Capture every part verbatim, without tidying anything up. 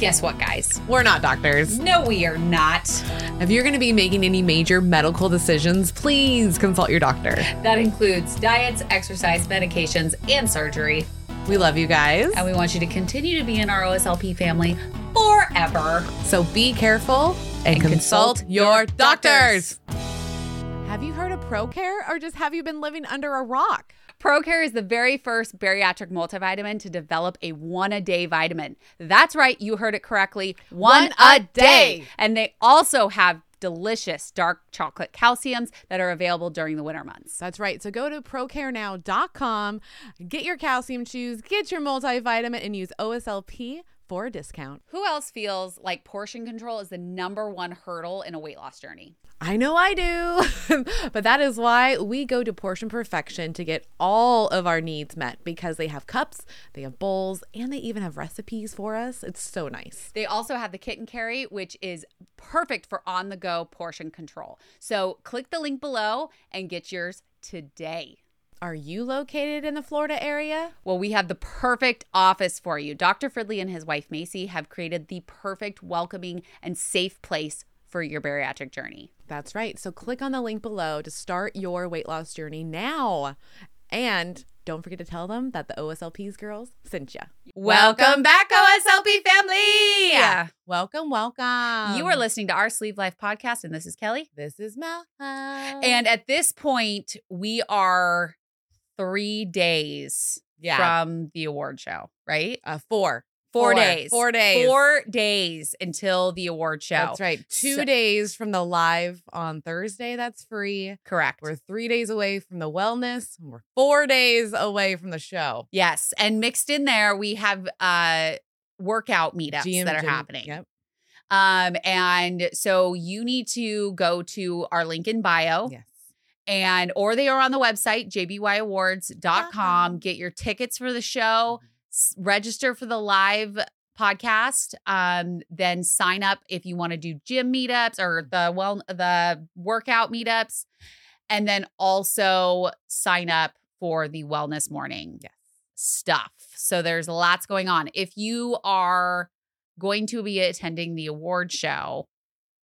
Guess what, guys? We're not doctors. No, we are not. If you're going to be making any major medical decisions, please consult your doctor. That includes diets, exercise, medications, and surgery. We love you guys. And we want you to continue to be in our O S L P family forever. So be careful and, and consult, consult your doctors. doctors. Have you heard of ProCare, or just have you been living under a rock? ProCare is the very first bariatric multivitamin to develop a one-a-day vitamin. That's right. You heard it correctly. One, one a day. day. And they also have delicious dark chocolate calciums that are available during the winter months. That's right. So go to pro care now dot com, get your calcium chews, get your multivitamin, and use O S L P for a discount. Who else feels like portion control is the number one hurdle in a weight loss journey? I know I do. But that is why we go to Portion Perfection to get all of our needs met, because they have cups, they have bowls, and they even have recipes for us. It's so nice. They also have the kit and carry, which is perfect for on-the-go portion control. So click the link below and get yours today. Are you located in the Florida area? Well, we have the perfect office for you. Doctor Fridley and his wife, Macy, have created the perfect, welcoming, and safe place for your bariatric journey. That's right. So click on the link below to start your weight loss journey now. And don't forget to tell them that the O S L P's girls sent you. Welcome back, O S L P family. Yeah. Welcome, welcome. You are listening to Our Sleeved Life Podcast, and this is Kelly. This is Mel. And at this point, we are... Three days yeah. from the award show, right? Uh, four. four. Four days. Four days. Four days until the award show. That's right. Two so- days from the live on Thursday. That's free. Correct. We're three days away from the wellness. We're four days away from the show. Yes. And mixed in there, we have uh, workout meetups G M, that are G M, happening. Yep. Um, and so you need to go to our link in bio. Yes. And or they are on the website, j b y awards dot com. Get your tickets for the show, s- register for the live podcast, um, then sign up if you want to do gym meetups or the well the workout meetups, and then also sign up for the wellness morning yes. stuff. So there's lots going on. If you are going to be attending the award show,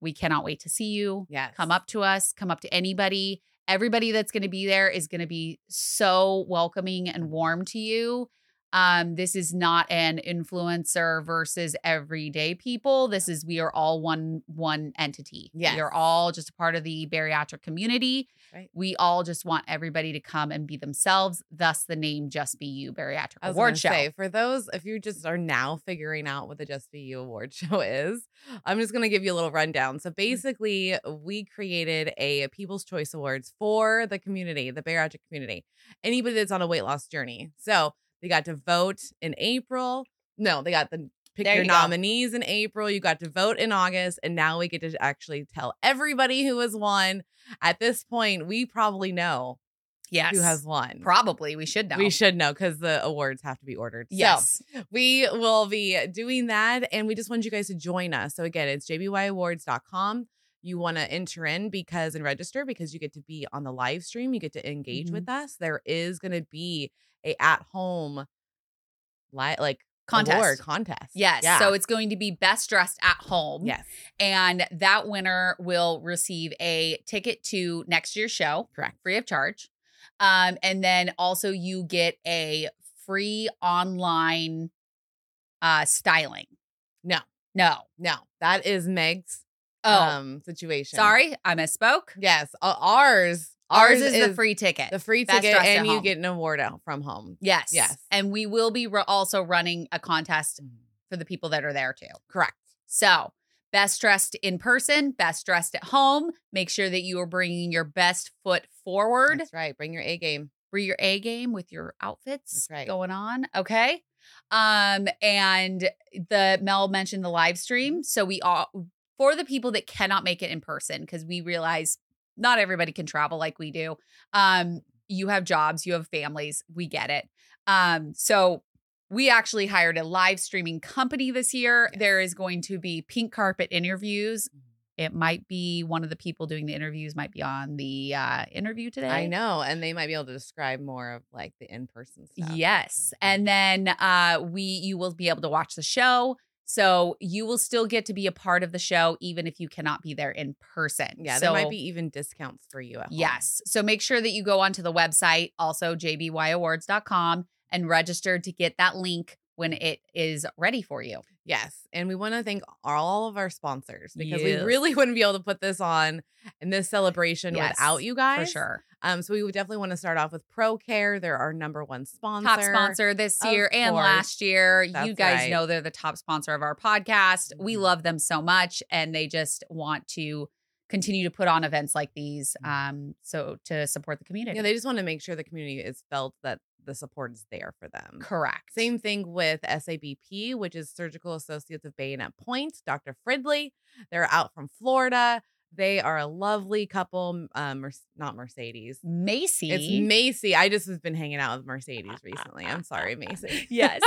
we cannot wait to see you. Yes. Come up to us, come up to anybody. Everybody that's going to be there is going to be so welcoming and warm to you. Um, this is not an influencer versus everyday people. This is, we are all one, one entity. Yes. We are all just a part of the bariatric community. Right. We all just want everybody to come and be themselves. Thus the name Just Be You Bariatric I was Award Show. Say, for those, if you just are now figuring out what the Just Be You Award Show is, I'm just going to give you a little rundown. So basically we created a People's Choice Awards for the community, the bariatric community, anybody that's on a weight loss journey. So they got to vote in April. No, they got the pick there your you nominees go. in April. You got to vote in August. And now we get to actually tell everybody who has won. At this point, we probably know yes. who has won. Probably. We should know. We should know because the awards have to be ordered. Yes. So we will be doing that. And we just want you guys to join us. So again, it's j b y awards dot com. You want to enter in because and register because you get to be on the live stream. You get to engage mm-hmm. with us. There is going to be a at home li- like contest. Award contest. Yes. Yeah. So it's going to be best dressed at home. Yes. And that winner will receive a ticket to next year's show. Correct. Free of charge. Um, and then also you get a free online uh, styling. No, no, no. That is Meg's. Oh, um, situation. Sorry, I misspoke. Yes, uh, ours, ours, ours is, is the free ticket, the free ticket, and you get an award out from home. Yes, yes, and we will be re- also running a contest for the people that are there too. Correct. So, best dressed in person, best dressed at home. Make sure that you are bringing your best foot forward. That's right. Bring your A game. Bring your A game with your outfits. That's right. Going on. Okay. Um, and the Mel mentioned the live stream, so we all. For the people that cannot make it in person, because we realize not everybody can travel like we do. Um, you have jobs, you have families, we get it. Um, so we actually hired a live streaming company this year. Yes. There is going to be pink carpet interviews. It might be one of the people doing the interviews might be on the uh, interview today. I know. And they might be able to describe more of like the in-person stuff. Yes. And then uh, we you will be able to watch the show. So you will still get to be a part of the show, even if you cannot be there in person. Yeah, so, there might be even discounts for you at home. Yes. So make sure that you go onto the website, also j b y awards dot com, and register to get that link when it is ready for you. Yes. And we want to thank all of our sponsors because yes. we really wouldn't be able to put this on in this celebration yes, without you guys. For sure. Um, so we would definitely want to start off with ProCare. They're our number one sponsor. Top sponsor this year of and course. last year. That's you guys right. know they're the top sponsor of our podcast. Mm-hmm. We love them so much, and they just want to continue to put on events like these um, so to support the community. Yeah, they just want to make sure the community is felt that the support is there for them. Correct. Same thing with S A B P, which is Surgical Associates of Bayonet Point. Doctor Fridley, they're out from Florida. They are a lovely couple. Um, Mer- not Mercedes. Macy. It's Macy. I just have been hanging out with Mercedes recently. I'm sorry, Macy. Yes.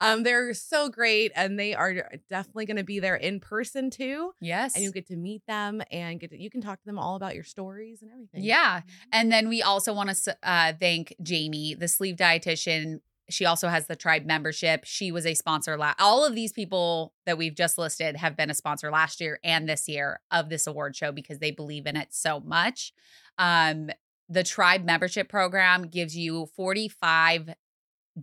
um, they're so great. And they are definitely going to be there in person too. Yes. And you get to meet them and get to, you can talk to them all about your stories and everything. Yeah. And then we also want to uh, thank Jamie, the Sleeved Dietitian. She also has the tribe membership. She was a sponsor. La- All of these people that we've just listed have been a sponsor last year and this year of this award show because they believe in it so much. Um, the tribe membership program gives you forty-five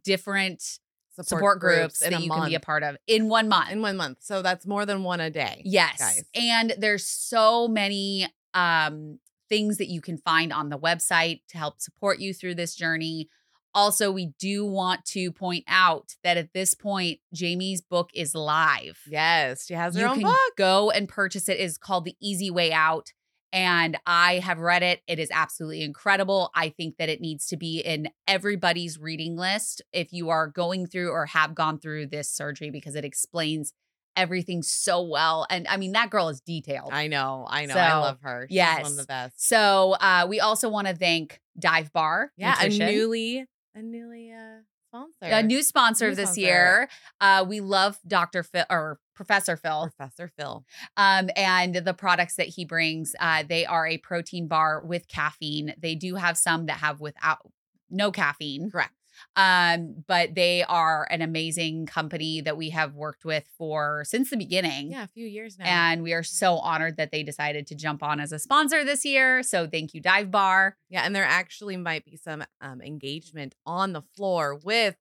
different support, support groups, groups that you month. can be a part of in one month. In one month. So that's more than one a day. Yes. Guys. And there's so many um, things that you can find on the website to help support you through this journey. Also, we do want to point out that at this point, Jamie's book is live. Yes, she has her own book. You can go and purchase it. It's called The Easy Way Out. And I have read it. It is absolutely incredible. I think that it needs to be in everybody's reading list if you are going through or have gone through this surgery because it explains everything so well. And I mean, that girl is detailed. I know. I know. So, I love her. She's yes. one of the best. So uh, we also want to thank Dive Bar. Yeah, Nutrition. a newly... A newly uh, sponsor. A new sponsor a new this sponsor. year. Uh, we love Doctor Phil or Professor Phil. Professor Phil. Um, and the products that he brings, uh, they are a protein bar with caffeine. They do have some that have without no caffeine. Correct. Um, but they are an amazing company that we have worked with for since the beginning. Yeah, a few years now. And we are so honored that they decided to jump on as a sponsor this year. So thank you, Dive Bar. Yeah, and there actually might be some um, engagement on the floor with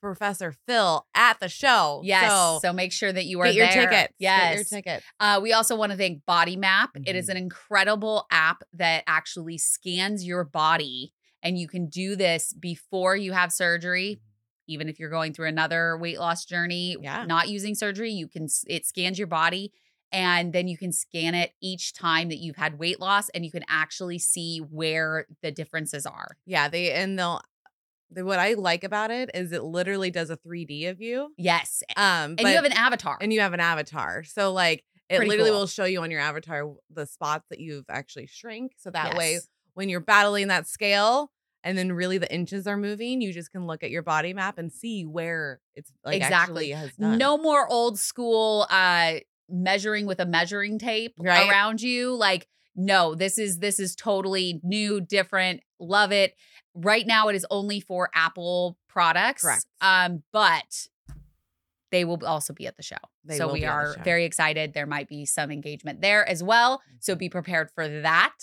Professor Phil at the show. Yes. So, so make sure that you are get your there. Tickets. Yes. Get your tickets. Uh, we also want to thank Body Map. Mm-hmm. It is an incredible app that actually scans your body. And you can do this before you have surgery, even if you're going through another weight loss journey, yeah. not using surgery, you can, it scans your body and then you can scan it each time that you've had weight loss and you can actually see where the differences are. Yeah. They, and they'll, what I like about it is it literally does a three D of you. Yes. Um, but, and you have an avatar and you have an avatar. So like it Pretty literally cool. will show you on your avatar, the spots that you've actually shrink. So that yes. way when you're battling that scale, and then really the inches are moving, you just can look at your body map and see where it's like exactly. actually has done. No more old school uh, measuring with a measuring tape right? around you. Like, no, this is this is totally new, different. Love it. Right now it is only for Apple products. Correct. Um, but they will also be at the show. They so we are very excited. There might be some engagement there as well. So be prepared for that.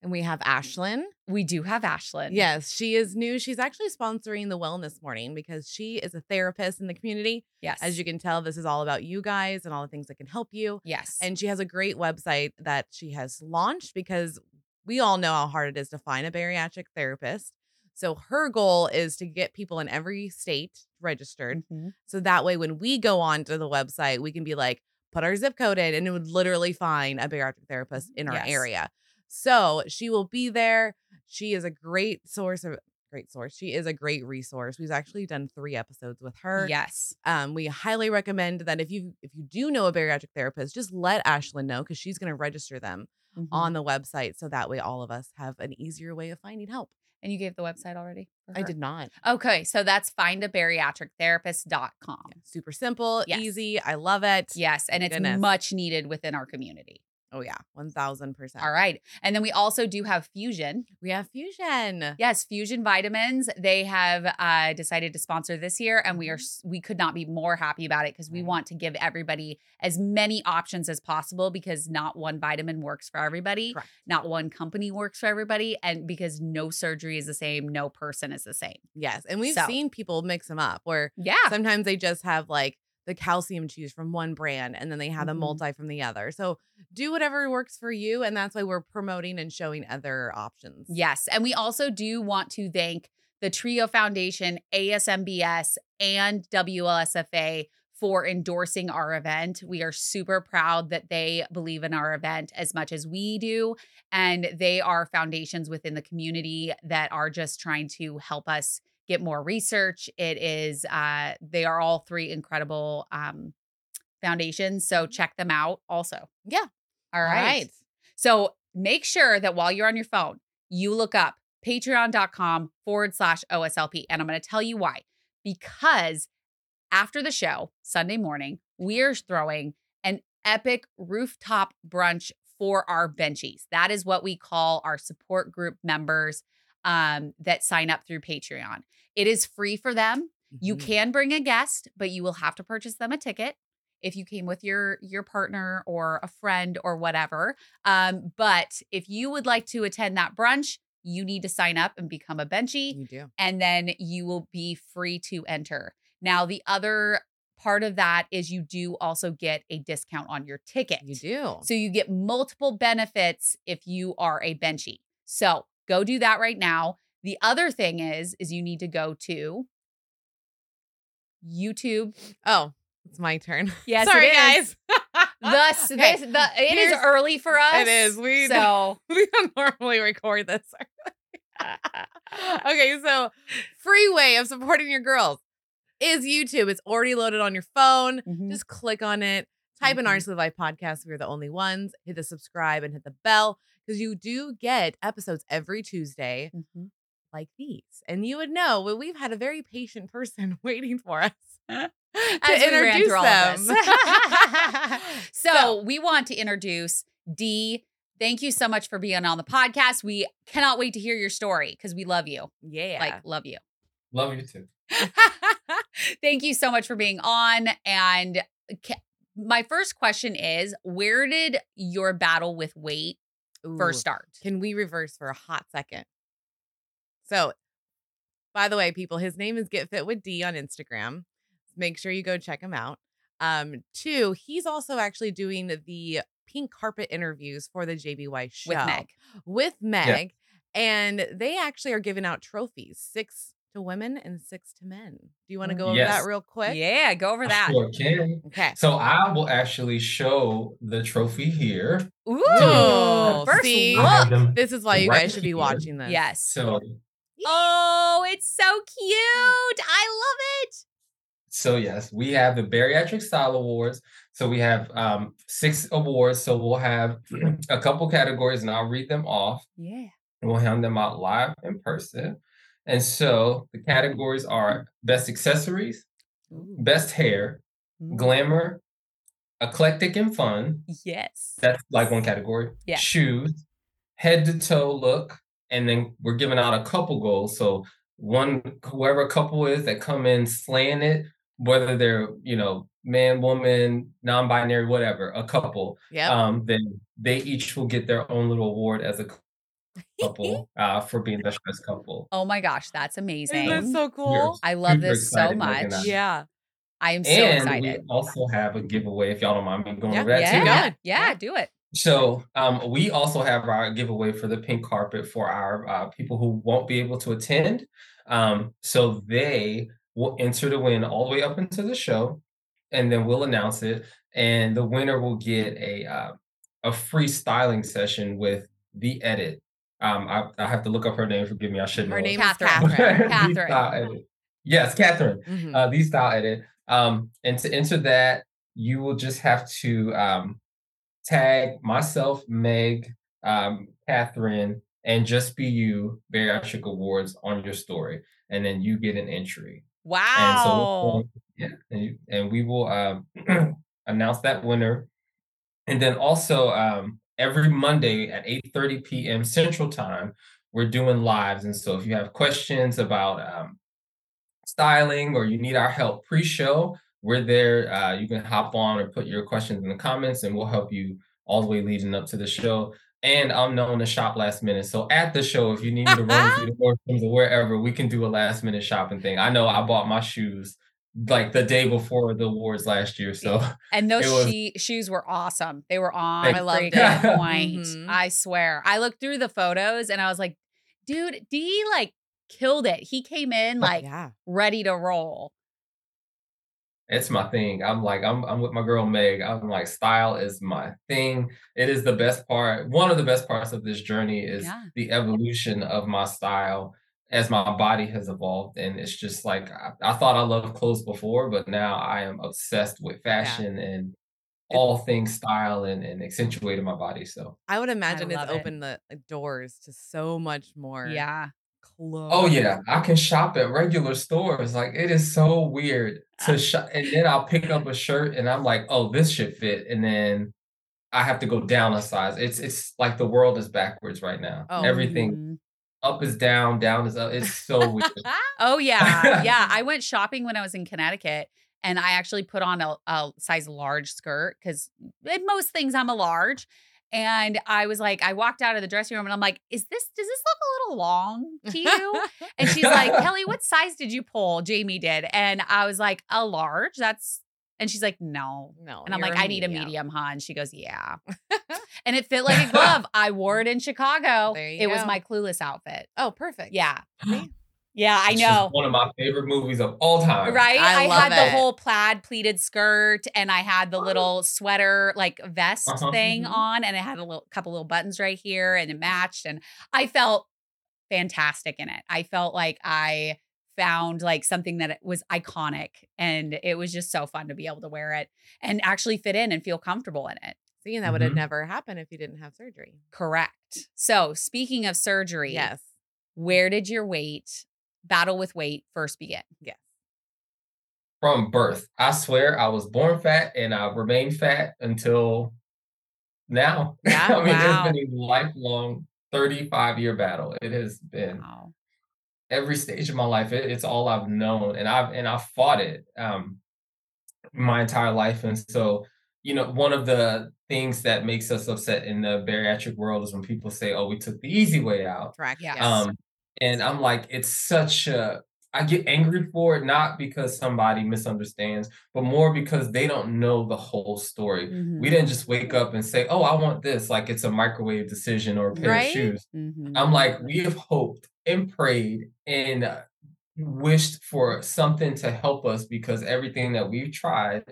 And we have Ashlyn. We do have Ashlyn. Yes, she is new. She's actually sponsoring the Wellness Morning because she is a therapist in the community. Yes. As you can tell, this is all about you guys and all the things that can help you. Yes. And she has a great website that she has launched because we all know how hard it is to find a bariatric therapist. So her goal is to get people in every state registered. Mm-hmm. So that way, when we go on to the website, we can be like, put our zip code in and it would literally find a bariatric therapist in our yes. area. So she will be there. She is a great source of great source. She is a great resource. We've actually done three episodes with her. Yes. Um, we highly recommend that if you if you do know a bariatric therapist, just let Ashlyn know because she's going to register them mm-hmm. on the website. So that way all of us have an easier way of finding help. And you gave the website already? I did not. Okay. So that's find a bariatric therapist dot com. Yeah, super simple, yes. easy. I love it. Yes. And it's Goodness. much needed within our community. Oh, yeah. one thousand percent. All right. And then we also do have Fusion. We have Fusion. Yes. Fusion Vitamins. They have uh, decided to sponsor this year, and we are we could not be more happy about it because we want to give everybody as many options as possible because not one vitamin works for everybody. Correct. Not one company works for everybody. And because no surgery is the same, no person is the same. Yes. And we've so. seen people mix them up where yeah. sometimes they just have like the calcium chews from one brand, and then they have the multi from the other. So do whatever works for you. And that's why we're promoting and showing other options. Yes. And we also do want to thank the Trio Foundation, A S M B S, and W L S F A for endorsing our event. We are super proud that they believe in our event as much as we do. And they are foundations within the community that are just trying to help us get more research. It is, uh, they are all three incredible um, foundations. So check them out also. Yeah. All right. All right. So make sure that while you're on your phone, you look up patreon.com forward slash O S L P. And I'm going to tell you why. Because after the show, Sunday morning, we're throwing an epic rooftop brunch for our benchies. That is what we call our support group members. Um, that sign up through Patreon. It is free for them. You can bring a guest, but you will have to purchase them a ticket if you came with your your partner or a friend or whatever. Um, but if you would like to attend that brunch, you need to sign up and become a benchie. You do. And then you will be free to enter. Now, the other part of that is you do also get a discount on your ticket. You do. So you get multiple benefits if you are a benchie. So go do that right now. The other thing is, is you need to go to YouTube. Oh, it's my turn. Yes, sorry, guys. Thus, hey, this, the, it is early for us. It is. We, so. we don't normally record this early. Okay, so free way of supporting your girls is YouTube. It's already loaded on your phone. Mm-hmm. Just click on it. Type in Our Sleeved Life Podcast. We're the only ones. Hit the subscribe and hit the bell because you do get episodes every Tuesday mm-hmm. like these. And you would know, well, we've had a very patient person waiting for us to introduce them. so, so we want to introduce Dee. Thank you so much for being on the podcast. We cannot wait to hear your story because we love you. Yeah. Like, love you. Love you too. Thank you so much for being on. And ca- my first question is, where did your battle with weight Ooh, first start? Can we reverse for a hot second? So, by the way, people, his name is Get Fit with D on Instagram. Make sure you go check him out. Um, two, he's also actually doing the pink carpet interviews for the J B Y show. With Meg. With Meg. Yeah. And they actually are giving out trophies, six to women and six to men. Do you want to go over yes. that real quick? Yeah, go over that. Sure can. Okay. So I will actually show the trophy here. Ooh, so first look. This is why you right guys should be here. Watching this. Yes. So. Oh, it's so cute. I love it. So yes, we have the Bariatric Style Awards. So we have um, six awards. So we'll have a couple categories, and I'll read them off. Yeah. And we'll hand them out live in person. And so the categories are best accessories, Ooh. Best hair, Ooh. Glamour, eclectic and fun. Yes. That's like one category. Yeah. Shoes, head to toe look. And then we're giving out a couple goals. So one, whoever couple is that come in slaying it, whether they're, you know, man, woman, non-binary, whatever, a couple, yep. um, then they each will get their own little award as a couple uh for being the best couple. Oh my gosh, that's amazing. That's so cool. I love this so much. Yeah. I am so and excited. We also have a giveaway if y'all don't mind me going yeah, over that yeah, too. Yeah, yeah, do it. So um we also have our giveaway for the pink carpet for our uh, people who won't be able to attend. Um so they will enter to win all the way up into the show, and then we'll announce it, and the winner will get a uh, a free styling session with The Edit. Um, I, I have to look up her name. Forgive me, I shouldn't know. Her name is Catherine. Catherine. Yes, Catherine. Mm-hmm. Uh, the Style Edit. Um, and to enter that, you will just have to um, tag myself, Meg, um, Catherine, and Just Be You Bariatric Awards on your story, and then you get an entry. Wow. And so, yeah, and, you, and we will um, announce that winner, and then also um, every Monday at eight thirty p.m. Central Time, we're doing lives. And so if you have questions about um, styling or you need our help pre-show, we're there. Uh, you can hop on or put your questions in the comments and we'll help you all the way leading up to the show. And I'm known to shop last minute. So at the show, if you need me to run through the workings or wherever, we can do a last minute shopping thing. I know I bought my shoes like the day before the awards last year. So and those was, she, shoes were awesome. They were on. Thanks. I loved it. Point. Mm-hmm. I swear. I looked through the photos and I was like, dude, D like killed it. He came in like yeah. ready to roll. It's my thing. I'm like, I'm I'm with my girl, Meg. I'm like, style is my thing. It is the best part. One of the best parts of this journey is yeah. the evolution of my style as my body has evolved. And it's just like, I, I thought I loved clothes before, but now I am obsessed with fashion yeah. and all things style and, and accentuating my body. So I would imagine I it's it. opened the doors to so much more. Yeah. Clothes. Oh yeah, I can shop at regular stores. Like it is so weird to shop, and then I'll pick up a shirt and I'm like, "Oh, this should fit," and then I have to go down a size. It's it's like the world is backwards right now. Oh, everything mm-hmm. up is down, down is up. It's so weird. Oh yeah, yeah. I went shopping when I was in Connecticut, and I actually put on a, a size large skirt because in most things I'm a large. And I was like, I walked out of the dressing room and I'm like, is this, does this look a little long to you? And she's like, Kelly, what size did you pull? Jamie did. And I was like, a large. That's, and she's like, no, no. And I'm like, I medium. need a medium, huh? And she goes, yeah. And it fit like a glove. I wore it in Chicago. There you it go. was my Clueless outfit. Oh, perfect. Yeah. Yeah, I know. One of my favorite movies of all time. Right? I, I love had it. the whole plaid pleated skirt and I had the little sweater like vest uh-huh. thing mm-hmm. on and it had a little couple little buttons right here and it matched and I felt fantastic in it. I felt like I found like something that was iconic and it was just so fun to be able to wear it and actually fit in and feel comfortable in it. See, and that mm-hmm. would have never happened if you didn't have surgery. Correct. So, speaking of surgery, yes. where did your weight battle with weight first begin? Yes. From birth. I swear I was born fat and I remained fat until now. Yeah, I mean, wow. there's been a lifelong thirty-five year battle. It has been wow. every stage of my life. It, it's all I've known and I've, and I fought it um, my entire life. And so, you know, one of the things that makes us upset in the bariatric world is when people say, oh, we took the easy way out. Correct. Yes. Um, And I'm like, it's such a, I get angry for it, not because somebody misunderstands, but more because they don't know the whole story. Mm-hmm. We didn't just wake up and say, oh, I want this. Like it's a microwave decision or a pair right? of shoes. Mm-hmm. I'm like, we have hoped and prayed and wished for something to help us because everything that we've tried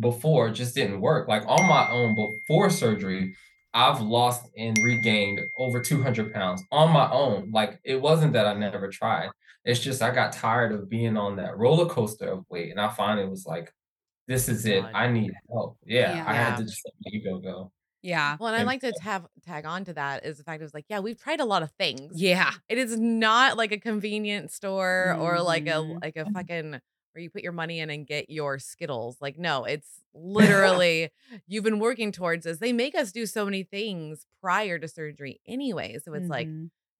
before just didn't work. Like on my own before surgery, I've lost and regained over two hundred pounds on my own. Like it wasn't that I never tried. It's just, I got tired of being on that roller coaster of weight. And I finally was like, this is it. I need help. Yeah. yeah. I had to just let my ego go. Yeah. Well, and, and I like to have tag on to that is the fact it was like, yeah, we've tried a lot of things. Yeah. It is not like a convenience store mm. or like a, like a fucking where you put your money in and get your Skittles. Like, no, it's literally you've been working towards this. They make us do so many things prior to surgery anyway. So it's mm-hmm. like,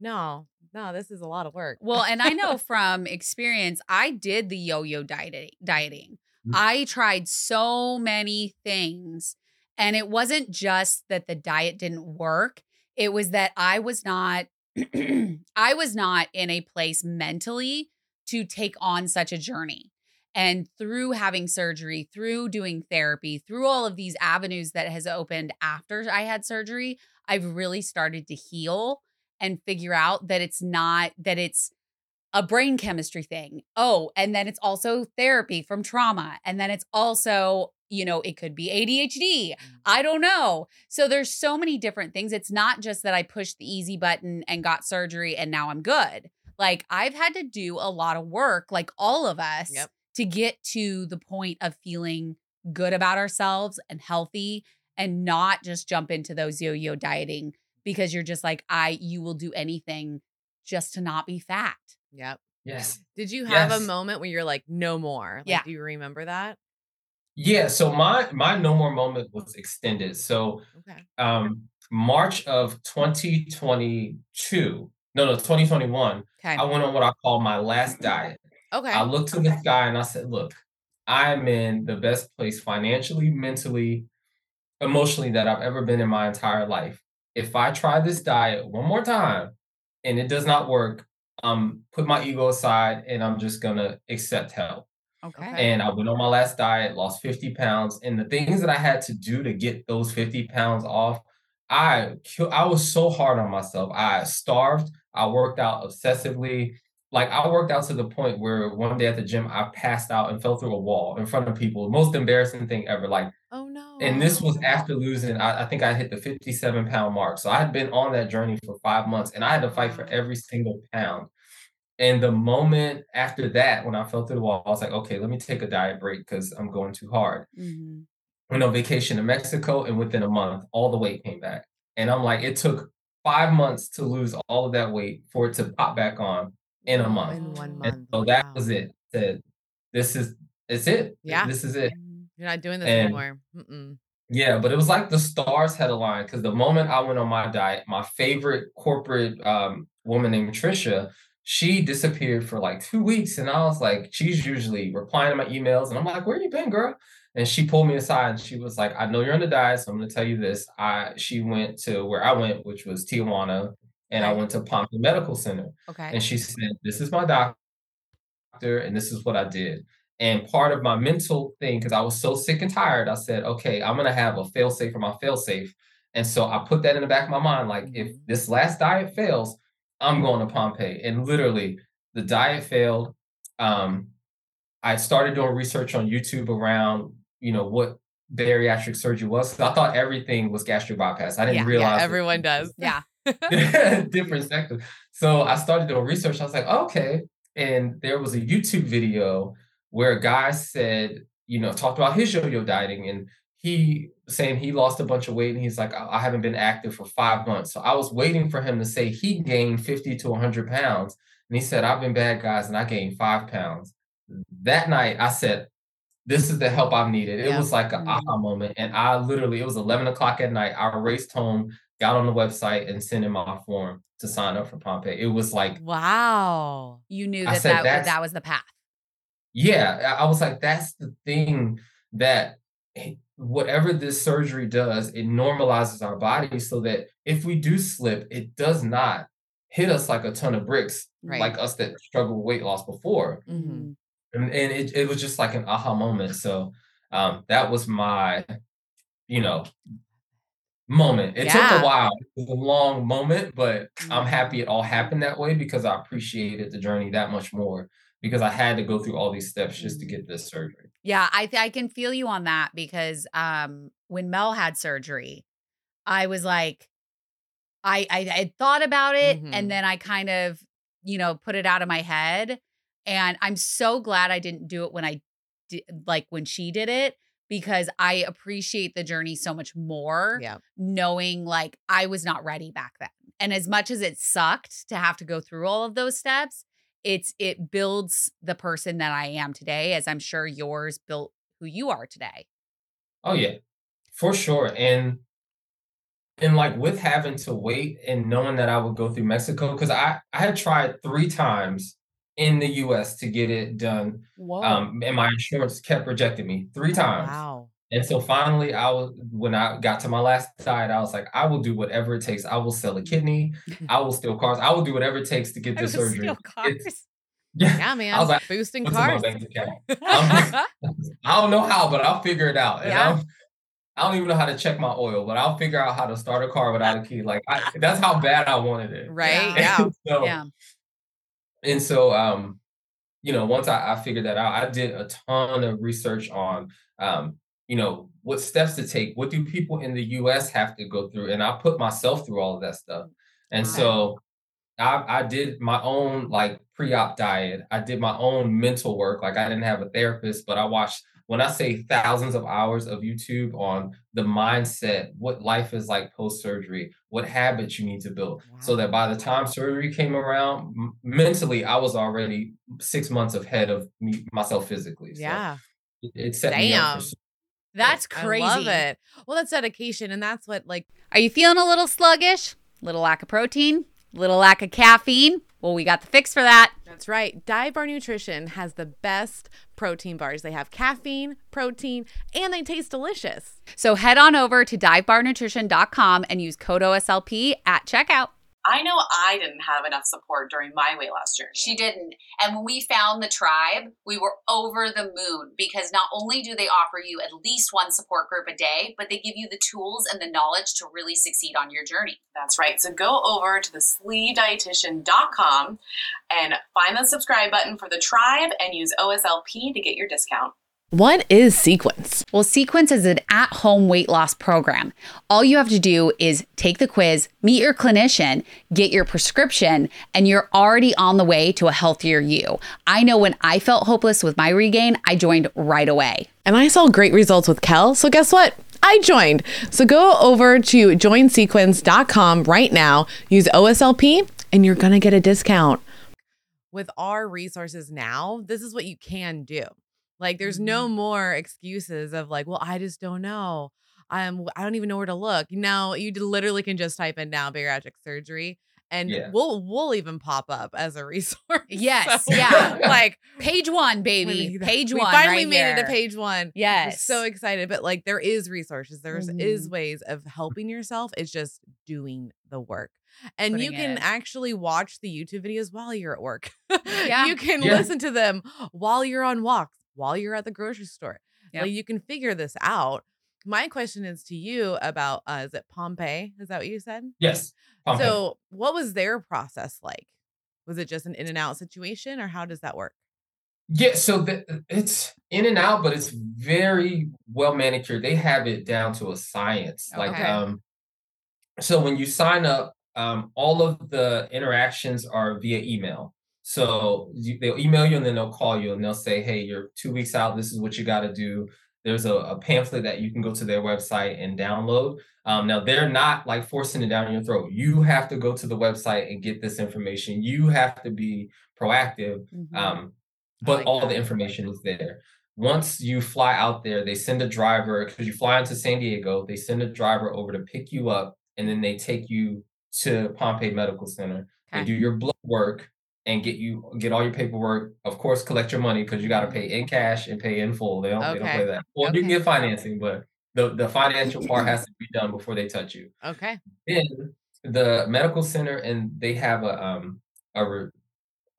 no, no, this is a lot of work. Well, and I know from experience, I did the yo-yo diet- dieting. Mm-hmm. I tried so many things and it wasn't just that the diet didn't work. It was that I was not, I was not in a place mentally to take on such a journey. And through having surgery, through doing therapy, through all of these avenues that has opened after I had surgery, I've really started to heal and figure out that it's not, that it's a brain chemistry thing. Oh, and then it's also therapy from trauma. And then it's also, you know, it could be A D H D. I don't know. So there's so many different things. It's not just that I pushed the easy button and got surgery and now I'm good. Like I've had to do a lot of work, like all of us. Yep. To get to the point of feeling good about ourselves and healthy and not just jump into those yo-yo dieting because you're just like, I, you will do anything just to not be fat. Yep. Yes. Did you have yes. a moment where you're like, no more? Like, yeah. Do you remember that? Yeah. So my, my no more moment was extended. So, okay. um, March of twenty twenty-two, no, no, twenty twenty-one, okay. I went on what I call my last diet. Okay. I looked to okay. this guy and I said, look, I'm in the best place financially, mentally, emotionally that I've ever been in my entire life. If I try this diet one more time and it does not work, um, put my ego aside and I'm just going to accept help. Okay. And I went on my last diet, lost fifty pounds. And the things that I had to do to get those fifty pounds off, I, I was so hard on myself. I starved. I worked out obsessively. Like I worked out to the point where one day at the gym, I passed out and fell through a wall in front of people. Most embarrassing thing ever. Like, oh no. And this was after losing, I, I think I hit the fifty-seven pound mark. So I had been on that journey for five months and I had to fight for every single pound. And the moment after that, when I fell through the wall, I was like, okay, let me take a diet break because I'm going too hard. Mm-hmm. Went on vacation to Mexico and within a month, all the weight came back. And I'm like, it took five months to lose all of that weight for it to pop back on. In a month. In one month. And so that wow. was it. I said, this is, it's it. Yeah. This is it. You're not doing this and, anymore. Mm-mm. Yeah. But it was like the stars had aligned because the moment I went on my diet, my favorite corporate um, woman named Tricia, she disappeared for like two weeks. And I was like, she's usually replying to my emails. And I'm like, where you been, girl? And she pulled me aside and she was like, I know you're on the diet. So I'm going to tell you this. I, she went to where I went, which was Tijuana. And I went to Pompeii Medical Center. Okay. And she said, this is my doctor, and this is what I did. And part of my mental thing, because I was so sick and tired, I said, okay, I'm going to have a fail-safe for my fail-safe. And so I put that in the back of my mind. Like, if this last diet fails, I'm going to Pompeii. And literally, the diet failed. Um, I started doing research on YouTube around, you know, what bariatric surgery was. So I thought everything was gastric bypass. I didn't yeah, realize. Yeah, everyone it. does. Yeah. Different sectors. So I started doing research. I was like, okay. And there was a YouTube video where a guy said, you know, talked about his yo-yo dieting and he saying he lost a bunch of weight. And he's like, I haven't been active for five months. So I was waiting for him to say he gained fifty to one hundred pounds. And he said, I've been bad, guys, and I gained five pounds. That night I said, this is the help I've needed. It yeah. was like an aha moment. And I literally, it was eleven o'clock at night. I raced home, got on the website and sent in my form to sign up for Pompeii. It was like, wow, you knew that said, that, that was the path. Yeah. I was like, that's the thing that whatever this surgery does, it normalizes our body so that if we do slip, it does not hit us like a ton of bricks, right. like us that struggled with weight loss before. Mm-hmm. And, and it, it was just like an aha moment. So um, that was my, you know, moment. It yeah. took a while. It was a long moment, but I'm happy it all happened that way because I appreciated the journey that much more because I had to go through all these steps just to get this surgery. Yeah, I th- I can feel you on that because um, when Mel had surgery, I was like, I I had thought about it mm-hmm. and then I kind of, you know, put it out of my head. And I'm so glad I didn't do it when I did, like when she did it. Because I appreciate the journey so much more yeah. knowing like I was not ready back then. And as much as it sucked to have to go through all of those steps, it's it builds the person that I am today, as I'm sure yours built who you are today. Oh, yeah, for sure. And and like with having to wait and knowing that I would go through Mexico, because I, I had tried three times in the U S to get it done. Whoa. Um, and my insurance kept rejecting me three times. Wow. And so finally I was, when I got to my last diet, I was like, I will do whatever it takes. I will sell a kidney. I will steal cars. I will do whatever it takes to get this I will surgery. Steal cars. Yeah. yeah, man. I was like, boosting cars. I don't know how, but I'll figure it out. Yeah. And I'm, I don't even know how to check my oil, but I'll figure out how to start a car without a key. Like I, that's how bad I wanted it. Right. Yeah. So, yeah. And so, um, you know, once I, I figured that out, I did a ton of research on, um, you know, what steps to take. What do people in the U S have to go through? And I put myself through all of that stuff. And wow. so I, I did my own like pre-op diet. I did my own mental work. Like I didn't have a therapist, but I watched, when I say thousands of hours of YouTube on the mindset, what life is like post-surgery, what habits you need to build. Wow. So that by the time surgery came around, m- mentally, I was already six months ahead of me, myself physically. Yeah. So it, it set Damn. me up. For- That's crazy. I love it. Well, that's dedication. And that's what, like, are you feeling a little sluggish? Little lack of protein? Little lack of caffeine? Well, we got the fix for that. That's right. Dive Bar Nutrition has the best protein bars. They have caffeine, protein, and they taste delicious. So head on over to dive bar nutrition dot com and use code O S L P at checkout. I know I didn't have enough support during my weight loss journey. She didn't. And when we found the tribe, we were over the moon because not only do they offer you at least one support group a day, but they give you the tools and the knowledge to really succeed on your journey. That's right. So go over to the sleeved dietitian dot com and find the subscribe button for the tribe and use O S L P to get your discount. What is Sequence? Well, Sequence is an at-home weight loss program. All you have to do is take the quiz, meet your clinician, get your prescription, and you're already on the way to a healthier you. I know when I felt hopeless with my regain, I joined right away. And I saw great results with Kel, so guess what? I joined. So go over to join sequence dot com right now, use O S L P, and you're gonna get a discount. With our resources now, this is what you can do. Like, there's no more excuses of like, well, I just don't know. I'm, I don't even know where to look. Now you literally can just type in now bariatric surgery and yeah. we'll we'll even pop up as a resource. Yes. So, yeah. Like page one, baby. Page we one. We finally right made here. it to page one. Yes. We're so excited. But like there is resources. There mm-hmm. is ways of helping yourself. It's just doing the work. And you can it. actually watch the YouTube videos while you're at work. Yeah. You can yeah. listen to them while you're on walks. While you're at the grocery store, yep. like you can figure this out. My question is to you about, uh, is it Pompeii? Is that what you said? Yes. Pompeii. So what was their process like? Was it just an in and out situation or how does that work? Yeah. So the, it's in and out, but it's very well manicured. They have it down to a science. Okay. Like, um, so when you sign up, um, all of the interactions are via email. So they'll email you and then they'll call you and they'll say, hey, you're two weeks out. This is what you got to do. There's a, a pamphlet that you can go to their website and download. Um, now, they're not like forcing it down your throat. You have to go to the website and get this information. You have to be proactive. Mm-hmm. Um, but like all that. The information is there. Once you fly out there, they send a driver because you fly into San Diego. They send a driver over to pick you up and then they take you to Pompeii Medical Center. Okay. They do your blood work. And get you get all your paperwork. Of course, collect your money because you got to pay in cash and pay in full. They don't, okay. they don't pay that. Or okay. you can get financing, but the, the financial part has to be done before they touch you. Okay. Then the medical center, and they have a um a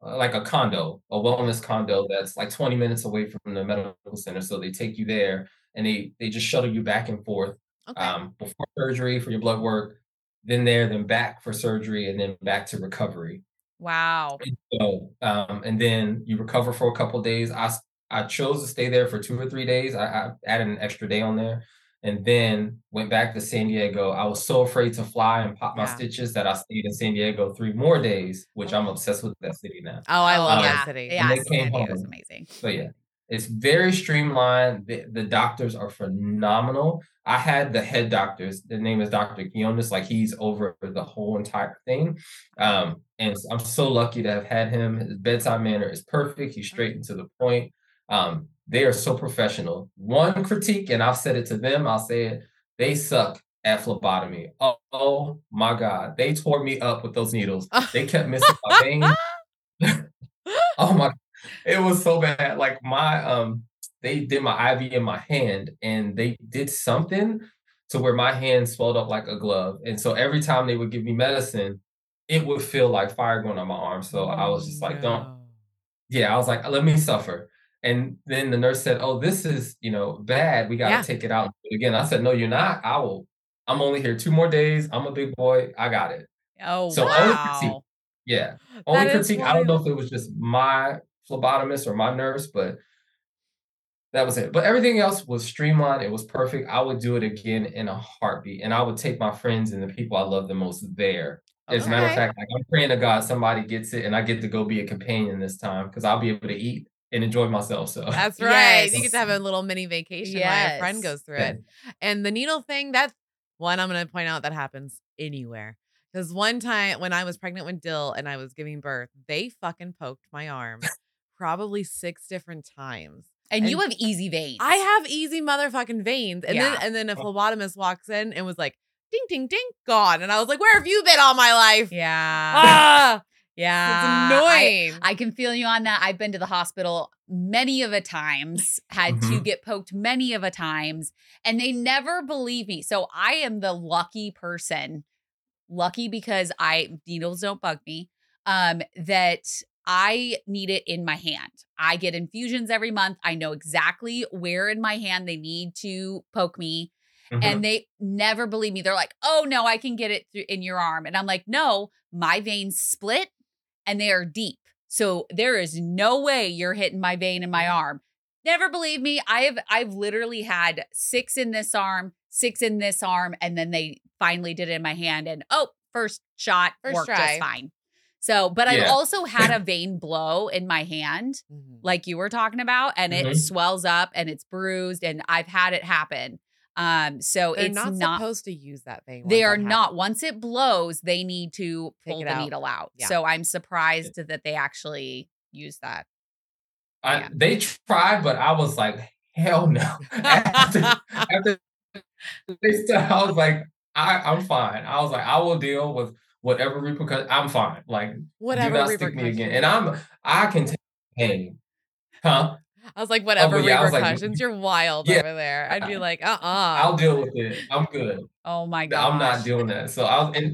like a condo, a wellness condo that's like twenty minutes away from the medical center. So they take you there and they they just shuttle you back and forth. Okay. Um, before surgery for your blood work, then there, then back for surgery, and then back to recovery. Wow. And so, um, and then you recover for a couple of days. I, I chose to stay there for two or three days. I, I added an extra day on there and then went back to San Diego. I was so afraid to fly and pop my yeah. stitches that I stayed in San Diego three more days, which oh. I'm obsessed with that city now. Oh, I love um, that city. Yeah, they came San Diego home. Is amazing. So yeah, it's very streamlined. The, the doctors are phenomenal. I had the head doctors. The name is Doctor Quiones. Like he's over the whole entire thing. Um, And I'm so lucky to have had him. His bedside manner is perfect. He's straight and to the point. Um, they are so professional. One critique, and I've said it to them, I'll say it, they suck at phlebotomy. Oh, oh my God. They tore me up with those needles. They kept missing my veins. Oh my God. It was so bad. Like my, um, they did my I V in my hand and they did something to where my hand swelled up like a glove. And so every time they would give me medicine, it would feel like fire going on my arm. So oh, I was just like, no. don't. Yeah. I was like, let me suffer. And then the nurse said, oh, this is, you know, bad. We got to yeah. take it out again. I said, no, you're not. I will. I'm only here two more days. I'm a big boy. I got it. Oh, so wow. only critique. Yeah. Only critique. I don't know if it was just my phlebotomist or my nurse, but that was it. But everything else was streamlined. It was perfect. I would do it again in a heartbeat. And I would take my friends and the people I love the most there. As a matter of fact, like I'm praying to God somebody gets it and I get to go be a companion this time because I'll be able to eat and enjoy myself. So that's right. Yes. You get to have a little mini vacation yes. while a friend goes through yeah. it. And the needle thing, that's one I'm going to point out that happens anywhere. Because one time when I was pregnant with Dill and I was giving birth, they fucking poked my arm probably six different times. And, and you have easy veins. I have easy motherfucking veins. And yeah. then and then a phlebotomist walks in and was like, ding, ding, ding, gone. And I was like, where have you been all my life? Yeah. Ah, yeah. It's annoying. I, I can feel you on that. I've been to the hospital many of a times, had mm-hmm. to get poked many of a times, and they never believe me. So I am the lucky person, lucky because I needles don't bug me, um, that I need it in my hand. I get infusions every month. I know exactly where in my hand they need to poke me. Mm-hmm. And they never believe me. They're like, oh, no, I can get it th- in your arm. And I'm like, no, my veins split and they are deep. So there is no way you're hitting my vein in my arm. Never believe me. I have I've literally had six in this arm, six in this arm. And then they finally did it in my hand. And oh, first shot first worked try. just fine. So, but yeah. I've also had a vein blow in my hand, mm-hmm. like you were talking about, and mm-hmm. it swells up and it's bruised. And I've had it happen. Um, so They're it's not, not supposed to use that vein. They are not. Once it blows, they need to pull the out. needle out. Yeah. So I'm surprised that they actually use that. I, yeah. They tried, but I was like, hell no. after, after they said, I was like, I, I'm fine. I was like, I will deal with whatever repercussions. I'm fine. Like, whatever do not stick me again. And I'm, I can take pain. Huh? I was like, whatever oh, yeah, repercussions, like, you're wild yeah, over there. I'd be like, uh-uh. I'll deal with it. I'm good. Oh my god, I'm not doing that. So I was, and,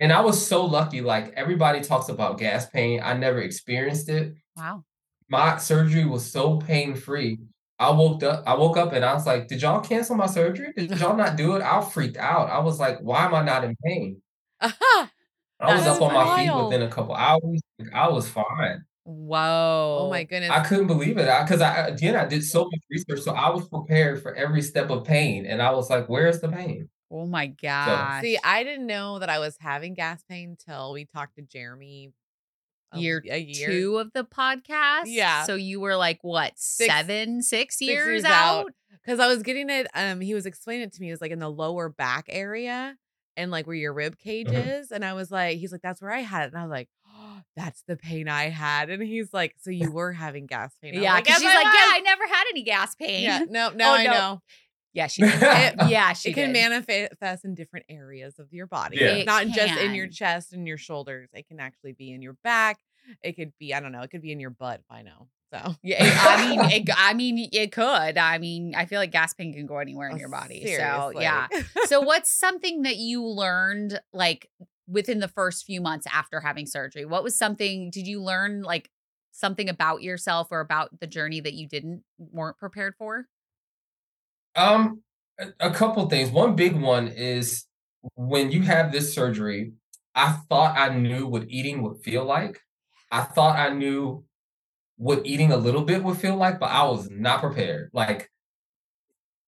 and I was so lucky. Like, everybody talks about gas pain. I never experienced it. Wow. My surgery was so pain-free. I woke up, I woke up and I was like, did y'all cancel my surgery? Did y'all not do it? I freaked out. I was like, why am I not in pain? Uh-huh. I was up on wild. my feet within a couple hours. Like, I was fine. Whoa. Oh my goodness. I couldn't believe it. Because I, I again I did so much research. So I was prepared for every step of pain. And I was like, where's the pain? Oh my gosh. So. See, I didn't know that I was having gas pain till we talked to Jeremy a year, a year. two of the podcast. Yeah. So you were like what, six, seven, six years, six years out? Because I was getting it. Um, he was explaining it to me. It was like in the lower back area and like where your rib cage mm-hmm. is. And I was like, he's like, that's where I had it. And I was like, that's the pain I had. And he's like, so you were having gas pain. I'm yeah. Like, she's like, wife. yeah, I never had any gas pain. Yeah, no, no, oh, I no. know. Yeah, she did. It, yeah, she It did. Can manifest in different areas of your body. Yeah. Not can. just in your chest and your shoulders. It can actually be in your back. It could be, I don't know, it could be in your butt if I know. So yeah, it, I mean, it, I mean, it could. I mean, I feel like gas pain can go anywhere in oh, your body. Seriously. So yeah. So what's something that you learned, like, within the first few months after having surgery? What was something, did you learn like something about yourself or about the journey that you didn't, weren't prepared for? Um, a, a couple things. One big one is when you have this surgery, I thought I knew what eating would feel like. I thought I knew what eating a little bit would feel like, but I was not prepared. Like,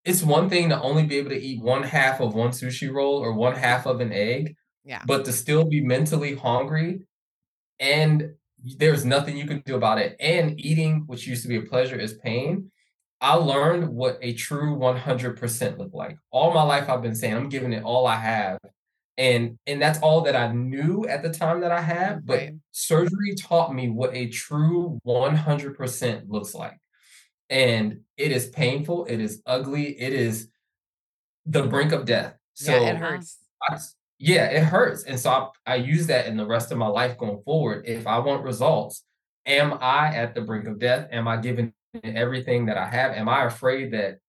it's one thing to only be able to eat one half of one sushi roll or one half of an egg. Yeah. But to still be mentally hungry, and there's nothing you can do about it. And eating, which used to be a pleasure, is pain. I learned what a true one hundred percent looked like. All my life I've been saying, I'm giving it all I have. And and that's all that I knew at the time that I had. But right. surgery taught me what a true one hundred percent looks like. And it is painful. It is ugly. It is the brink of death. So yeah, it hurts. I, Yeah, it hurts. And so I, I use that in the rest of my life going forward. If I want results, am I at the brink of death? Am I giving everything that I have? Am I afraid that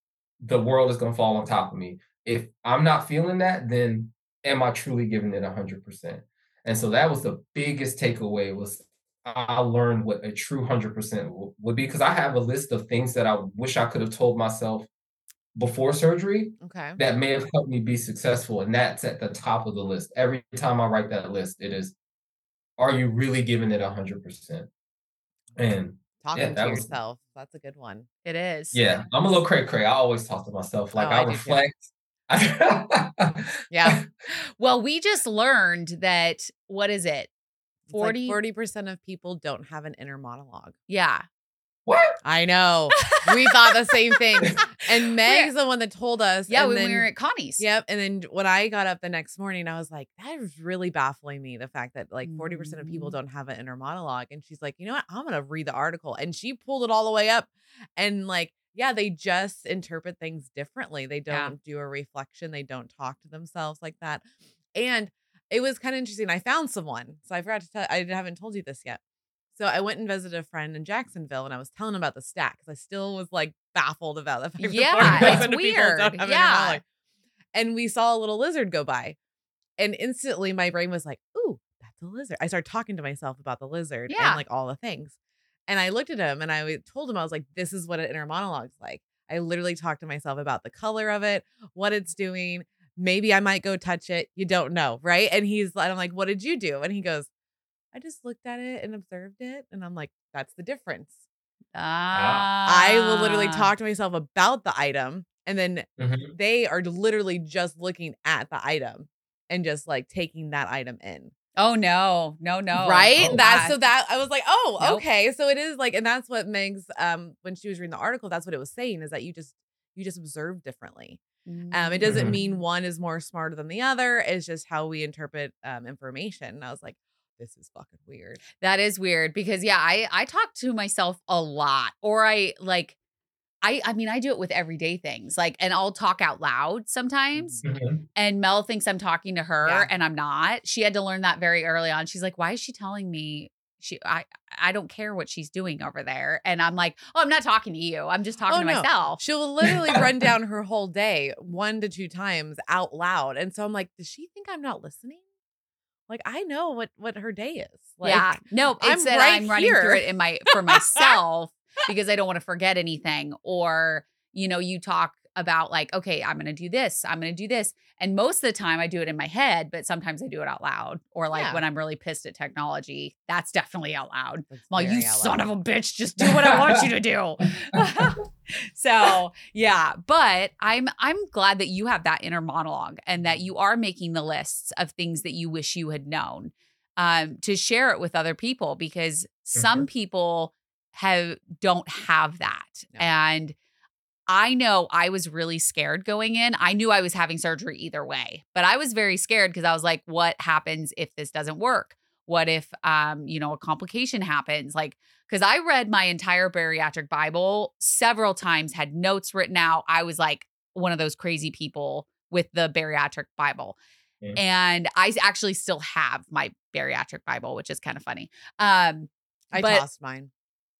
the world is going to fall on top of me? If I'm not feeling that, then am I truly giving it one hundred percent? And so that was the biggest takeaway, was I learned what a true one hundred percent would be, because I have a list of things that I wish I could have told myself before surgery, okay, that may have helped me be successful. And that's at the top of the list. Every time I write that list, it is, are you really giving it one hundred percent? And talking yeah, that to was, yourself. That's a good one. It is. Yeah. I'm a little cray cray. I always talk to myself. Like, oh, I, I reflect. Yeah. Well, we just learned that, what is it? forty, like forty percent of people don't have an inner monologue. Yeah. I know. We thought the same thing. And Meg's the one that told us. Yeah, and when then, we were at Connie's. Yep. And then when I got up the next morning, I was like, that is really baffling me. The fact that like forty percent of people don't have an inner monologue. And she's like, you know what? I'm going to read the article. And she pulled it all the way up. And like, yeah, they just interpret things differently. They don't yeah. do a reflection. They don't talk to themselves like that. And it was kind of interesting. I found someone. So I forgot to tell you, I haven't told you this yet. So I went and visited a friend in Jacksonville, and I was telling him about the stat because I still was like baffled about the fact yeah, that it's weird. Don't have yeah. And we saw a little lizard go by, and instantly my brain was like, ooh, that's a lizard. I started talking to myself about the lizard yeah. and like all the things. And I looked at him and I told him, I was like, this is what an inner monologue's like. I literally talked to myself about the color of it, what it's doing. Maybe I might go touch it. You don't know. Right. And he's and I'm like, what did you do? And he goes, I just looked at it and observed it. And I'm like, that's the difference. Ah. I will literally talk to myself about the item. And then mm-hmm. they are literally just looking at the item and just like taking that item in. Oh, no, no, no. Right. Oh, that's God. So that I was like, oh, nope. OK. So it is like, and that's what Meg's um, when she was reading the article, that's what it was saying, is that you just you just observe differently. Um, it doesn't mm-hmm. mean one is more smarter than the other. It's just how we interpret um, information. And I was like, this is fucking weird. That is weird because, yeah, I, I talk to myself a lot, or I like, I, I mean, I do it with everyday things, like, and I'll talk out loud sometimes mm-hmm. and Mel thinks I'm talking to her yeah. and I'm not. She had to learn that very early on. She's like, why is she telling me? She, I, I don't care what she's doing over there. And I'm like, oh, I'm not talking to you. I'm just talking oh, to no. myself. She'll literally run down her whole day one to two times out loud. And so I'm like, does she think I'm not listening? Like, I know what, what her day is. Like, yeah. No, it's I'm that right I'm running here. Through it in my for myself because I don't want to forget anything. Or, you know, you talk about like, okay, I'm going to do this. I'm going to do this. And most of the time I do it in my head, but sometimes I do it out loud. Or like yeah. when I'm really pissed at technology, that's definitely out loud. That's I'm like, you son loud. Of a bitch, just do what I want you to do. So yeah, but I'm, I'm glad that you have that inner monologue and that you are making the lists of things that you wish you had known um, to share it with other people, because mm-hmm. some people have, don't have that. No. And I know I was really scared going in. I knew I was having surgery either way, but I was very scared because I was like, what happens if this doesn't work? What if, um, you know, a complication happens? Like, because I read my entire bariatric Bible several times, had notes written out. I was like one of those crazy people with the bariatric Bible. Yeah. And I actually still have my bariatric Bible, which is kind of funny. Um, I but- tossed mine.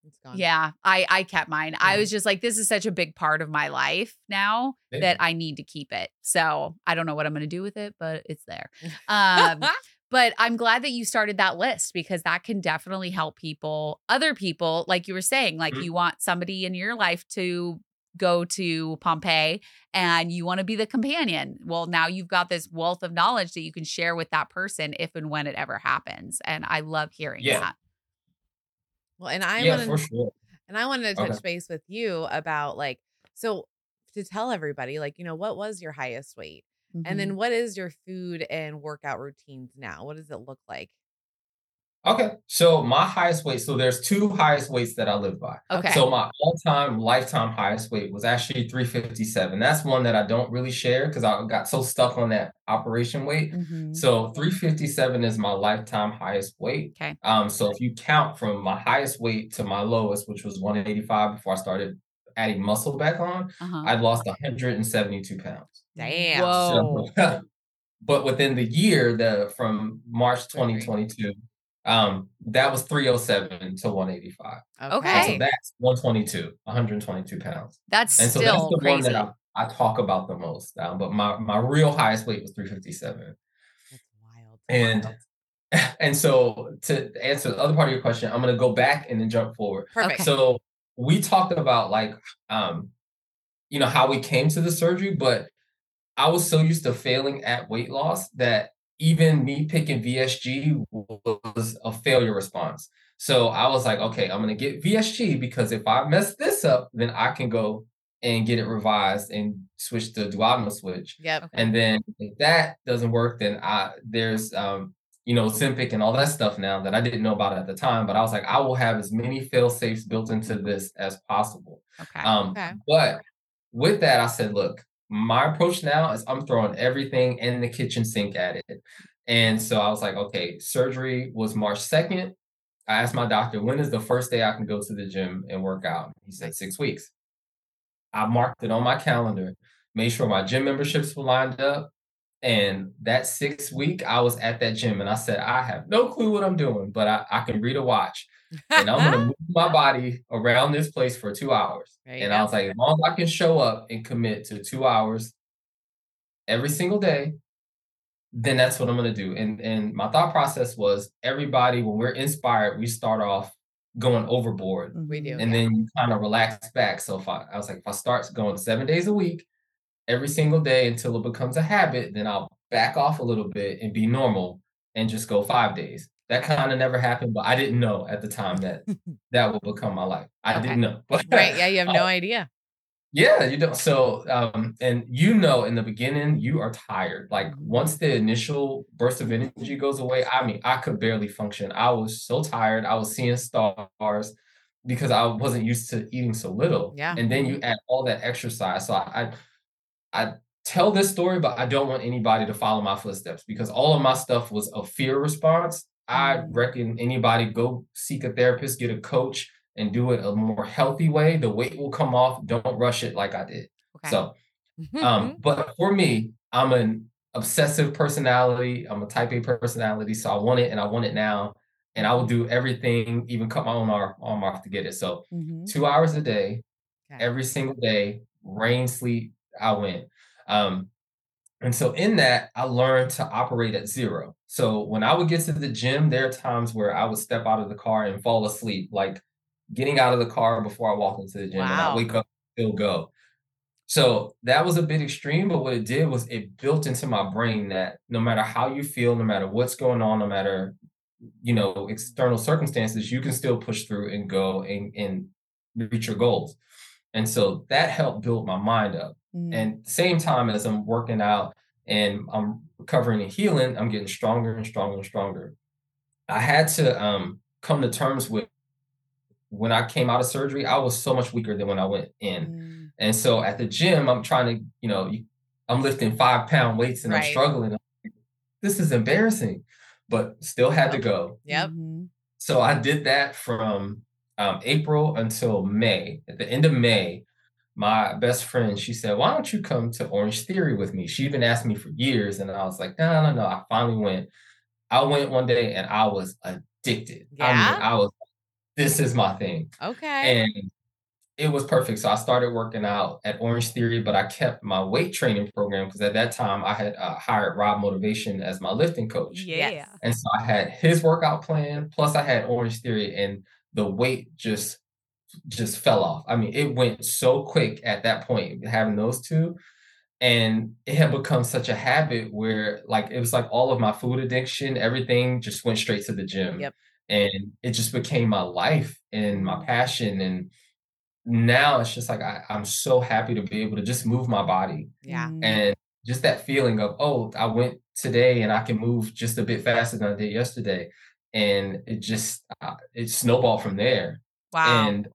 It's gone. Yeah, I, I kept mine. Yeah. I was just like, this is such a big part of my life now yeah. that I need to keep it. So I don't know what I'm going to do with it, but it's there. Um, but I'm glad that you started that list, because that can definitely help people, other people, like you were saying, like mm-hmm. you want somebody in your life to go to Pompeii and you want to be the companion. Well, now you've got this wealth of knowledge that you can share with that person if and when it ever happens. And I love hearing yeah. that. Well, and I yeah, wanted, sure. and I wanted to touch okay. base with you about like, so to tell everybody, like, you know, what was your highest weight? Mm-hmm. And then what is your food and workout routines now? What does it look like? Okay. So my highest weight, so there's two highest weights that I live by. Okay. So my all-time lifetime highest weight was actually three fifty-seven. That's one that I don't really share because I got so stuck on that operation weight. Mm-hmm. So three fifty-seven is my lifetime highest weight. Okay. Um, so if you count from my highest weight to my lowest, which was one eighty-five before I started adding muscle back on, uh-huh. I lost one hundred seventy-two pounds. Damn. Whoa. So, but within the year, the from March twenty twenty-two, Um, that was three oh seven to one eighty-five. Okay. And so that's one twenty-two, one hundred twenty-two pounds. That's and so still that's the crazy. One that I, I talk about the most. Um, but my, my real highest weight was three fifty-seven. That's wild. And, wild. And so to answer the other part of your question, I'm going to go back and then jump forward. Perfect. Okay. So we talked about like, um, you know, how we came to the surgery, but I was so used to failing at weight loss that even me picking V S G was a failure response. So I was like, okay, I'm going to get V S G because if I mess this up, then I can go and get it revised and switch to duodenal switch. Yep. And then if that doesn't work, then I there's, um, you know, Ozempic and all that stuff now that I didn't know about at the time, but I was like, I will have as many fail safes built into this as possible. Okay. Um, okay. But with that, I said, look, my approach now is I'm throwing everything in the kitchen sink at it. And so I was like, okay, surgery was March second. I asked my doctor, when is the first day I can go to the gym and work out? He said, six weeks. I marked it on my calendar, made sure my gym memberships were lined up. And that sixth week, I was at that gym and I said, I have no clue what I'm doing, but I, I can read a watch. And I'm going to move my body around this place for two hours. Right. And I was like, as long as I can show up and commit to two hours every single day, then that's what I'm going to do. And, and my thought process was everybody, when we're inspired, we start off going overboard. We do. And yeah. then you kind of relax back. So if I, I was like, if I start going seven days a week, every single day until it becomes a habit, then I'll back off a little bit and be normal and just go five days. That kind of never happened, but I didn't know at the time that that would become my life. I okay. didn't know. But, right. Yeah. You have no um, idea. Yeah. You don't. So, um, and you know, in the beginning, you are tired. Like once the initial burst of energy goes away, I mean, I could barely function. I was so tired. I was seeing stars because I wasn't used to eating so little. Yeah. And then you add all that exercise. So I, I, I tell this story, but I don't want anybody to follow my footsteps because all of my stuff was a fear response. I reckon anybody go seek a therapist, get a coach, and do it a more healthy way. The weight will come off. Don't rush it like I did. Okay. So, um, but for me, I'm an obsessive personality. I'm a type A personality. So I want it and I want it now. And I will do everything, even cut my own arm, arm off to get it. So mm-hmm. two hours a day, okay. every single day, rain, sleep, I win. Um, And so in that, I learned to operate at zero. So when I would get to the gym, there are times where I would step out of the car and fall asleep, like getting out of the car before I walk into the gym. Wow. And I wake up and still go. So that was a bit extreme, but what it did was it built into my brain that no matter how you feel, no matter what's going on, no matter, you know, external circumstances, you can still push through and go and, and reach your goals. And so that helped build my mind up. Mm-hmm. And same time as I'm working out and I'm recovering and healing, I'm getting stronger and stronger and stronger. I had to um, come to terms with when I came out of surgery, I was so much weaker than when I went in. Mm-hmm. And so at the gym, I'm trying to, you know, I'm lifting five pound weights and right. I'm struggling. This is embarrassing, but still had to go. Yep. So I did that from um, April until May. At the end of May, my best friend, she said, why don't you come to Orange Theory with me? She'd been asking me for years. And I was like, no, no, no. I finally went. I went one day and I was addicted. Yeah? I mean, I was, this is my thing. Okay. And it was perfect. So I started working out at Orange Theory, but I kept my weight training program because at that time I had uh, hired Rob Motivation as my lifting coach. Yeah. And so I had his workout plan. Plus I had Orange Theory and the weight just just fell off. I mean, it went so quick at that point, having those two. And it had become such a habit where like, it was like all of my food addiction, everything just went straight to the gym. Yep. And it just became my life and my passion. And now it's just like, I, I'm so happy to be able to just move my body. Yeah. And just that feeling of, oh, I went today and I can move just a bit faster than I did yesterday. And it just, uh, it snowballed from there. Wow. And